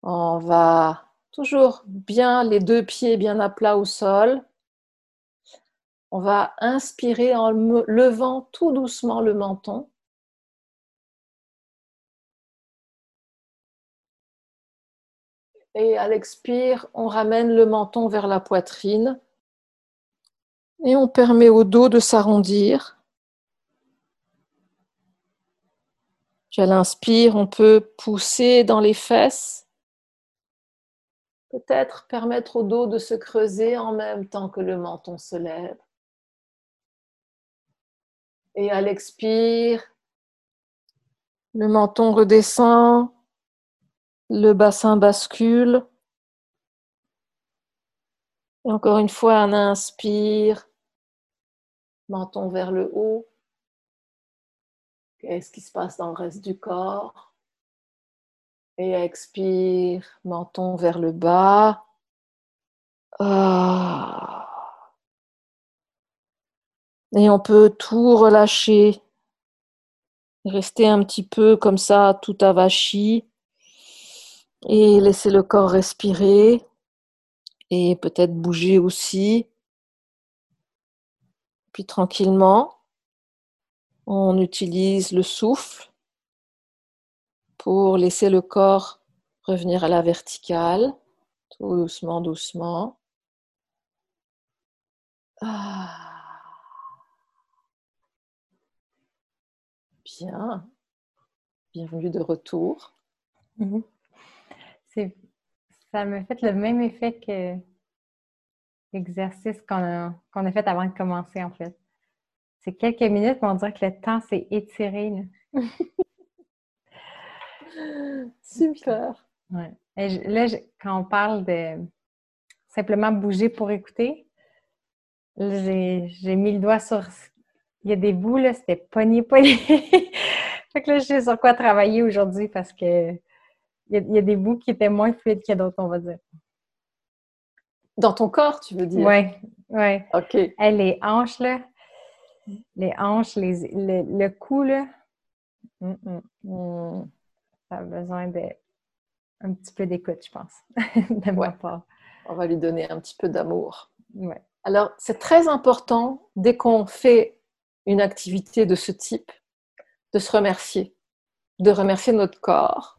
On va toujours bien, les deux pieds bien à plat au sol. On va inspirer en levant tout doucement le menton. Et à l'expire, on ramène le menton vers la poitrine et on permet au dos de s'arrondir. À l'inspire, on peut pousser dans les fesses, peut-être permettre au dos de se creuser en même temps que le menton se lève. Et à l'expire, le menton redescend. Le bassin bascule. Et encore une fois, on inspire. menton vers le haut. Qu'est-ce qui se passe dans le reste du corps? Et expire, menton vers le bas. Ah. Et on peut tout relâcher. Rester un petit peu comme ça, tout avachi. Et laisser le corps respirer. Et peut-être bouger aussi. Puis tranquillement, on utilise le souffle pour laisser le corps revenir à la verticale, tout doucement, doucement. Ah. Bien, bienvenue de retour. Mmh. C'est, ça me fait le même effet que l'exercice qu'on a, qu'on a fait avant de commencer, en fait. C'est quelques minutes, mais on dirait que le temps s'est étiré. Là. Super! Ouais. Et je, là, je, quand on parle de simplement bouger pour écouter, là, j'ai, j'ai mis le doigt sur... Il y a des bouts, là, c'était pogné, pogné. Fait que là, je sais sur quoi travailler aujourd'hui parce que il y a, il y a des bouts qui étaient moins fluides que d'autres, on va dire. Dans ton corps, tu veux dire? Oui, oui. OK. Hey, les hanches, là. Les hanches, les, le, le cou, là. Mm-mm. Mm. Ça a besoin d'un petit peu d'écoute, je pense, de ma part. On va lui donner un petit peu d'amour. Ouais. Alors, c'est très important, dès qu'on fait une activité de ce type, de se remercier, de remercier notre corps.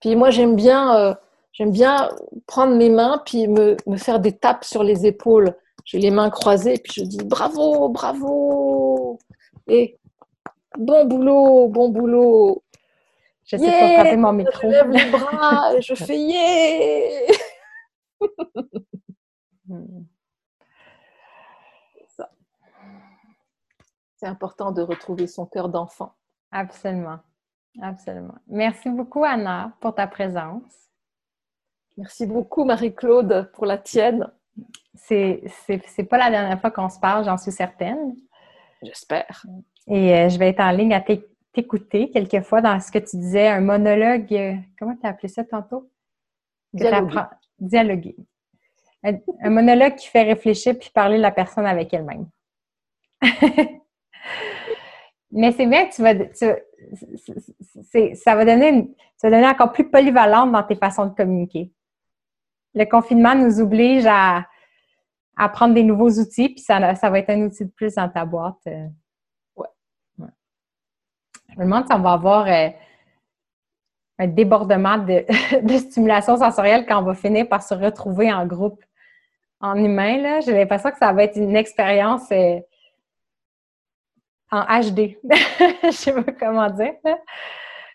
Puis moi, j'aime bien... Euh, J'aime bien prendre mes mains puis me, me faire des tapes sur les épaules. J'ai les mains croisées puis je dis bravo, bravo et bon boulot, bon boulot. J'essaie yeah, de frapper mon micro. Je lève les bras et je fais yeah. Ça. C'est important de retrouver son cœur d'enfant. Absolument, absolument. Merci beaucoup Anna pour ta présence. Merci beaucoup, Marie-Claude, pour la tienne. C'est, c'est, c'est pas la dernière fois qu'on se parle, j'en suis certaine. J'espère. Et euh, je vais être en ligne à t'écouter quelquefois dans ce que tu disais, un monologue... Euh, comment tu as appelé ça tantôt? Dialoguer. Dialoguer. Un, un monologue qui fait réfléchir puis parler de la personne avec elle-même. Mais c'est bien que tu vas... Tu, c'est, ça va donner une, ça va donner encore plus polyvalente dans tes façons de communiquer. Le confinement nous oblige à, à prendre des nouveaux outils, puis ça, ça va être un outil de plus dans ta boîte. Euh, ouais. Ouais. Je me demande si on va avoir euh, un débordement de, de stimulation sensorielle quand on va finir par se retrouver en groupe, en humain. Là. J'ai l'impression que ça va être une expérience euh, en H D. Je sais pas comment dire. Là.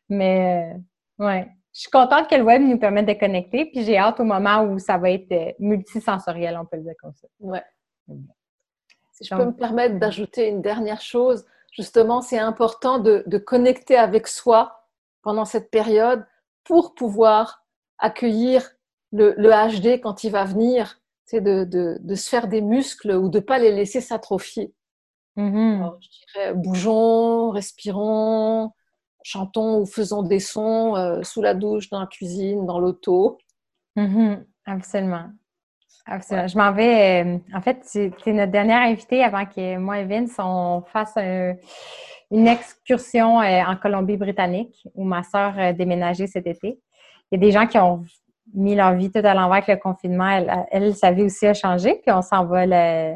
Mais, euh, ouais. Je suis contente que le web nous permette de connecter, puis j'ai hâte au moment où ça va être multisensoriel, on peut le dire comme ça. Ouais. Si je peux me permettre d'ajouter une dernière chose, justement, c'est important de, de connecter avec soi pendant cette période pour pouvoir accueillir le, le H D quand il va venir, c'est de, de, de se faire des muscles ou de ne pas les laisser s'atrophier. Mm-hmm. Alors, je dirais bougeons, respirons, chantons ou faisons des sons euh, sous la douche, dans la cuisine, dans l'auto. Mm-hmm. Absolument. Absolument. Ouais. Je m'en vais. Euh, en fait, tu es notre dernière invitée avant que moi et Vince on fasse un, une excursion euh, en Colombie-Britannique où ma sœur euh, déménageait cet été. Il y a des gens qui ont mis leur vie tout à l'envers avec le confinement. Elle, elle sa vie aussi a changé. Puis on s'en va le...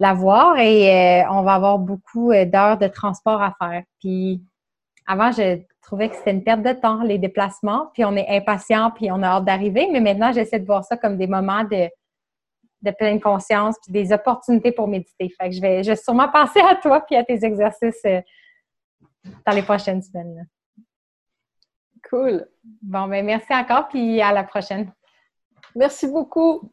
la voir et euh, on va avoir beaucoup euh, d'heures de transport à faire. Puis avant, je trouvais que c'était une perte de temps, les déplacements, puis on est impatient, puis on a hâte d'arriver, mais maintenant, j'essaie de voir ça comme des moments de, de pleine conscience puis des opportunités pour méditer. Fait que je vais, je vais sûrement penser à toi puis à tes exercices euh, dans les prochaines semaines. Là. Cool! Bon, ben merci encore puis à la prochaine! Merci beaucoup!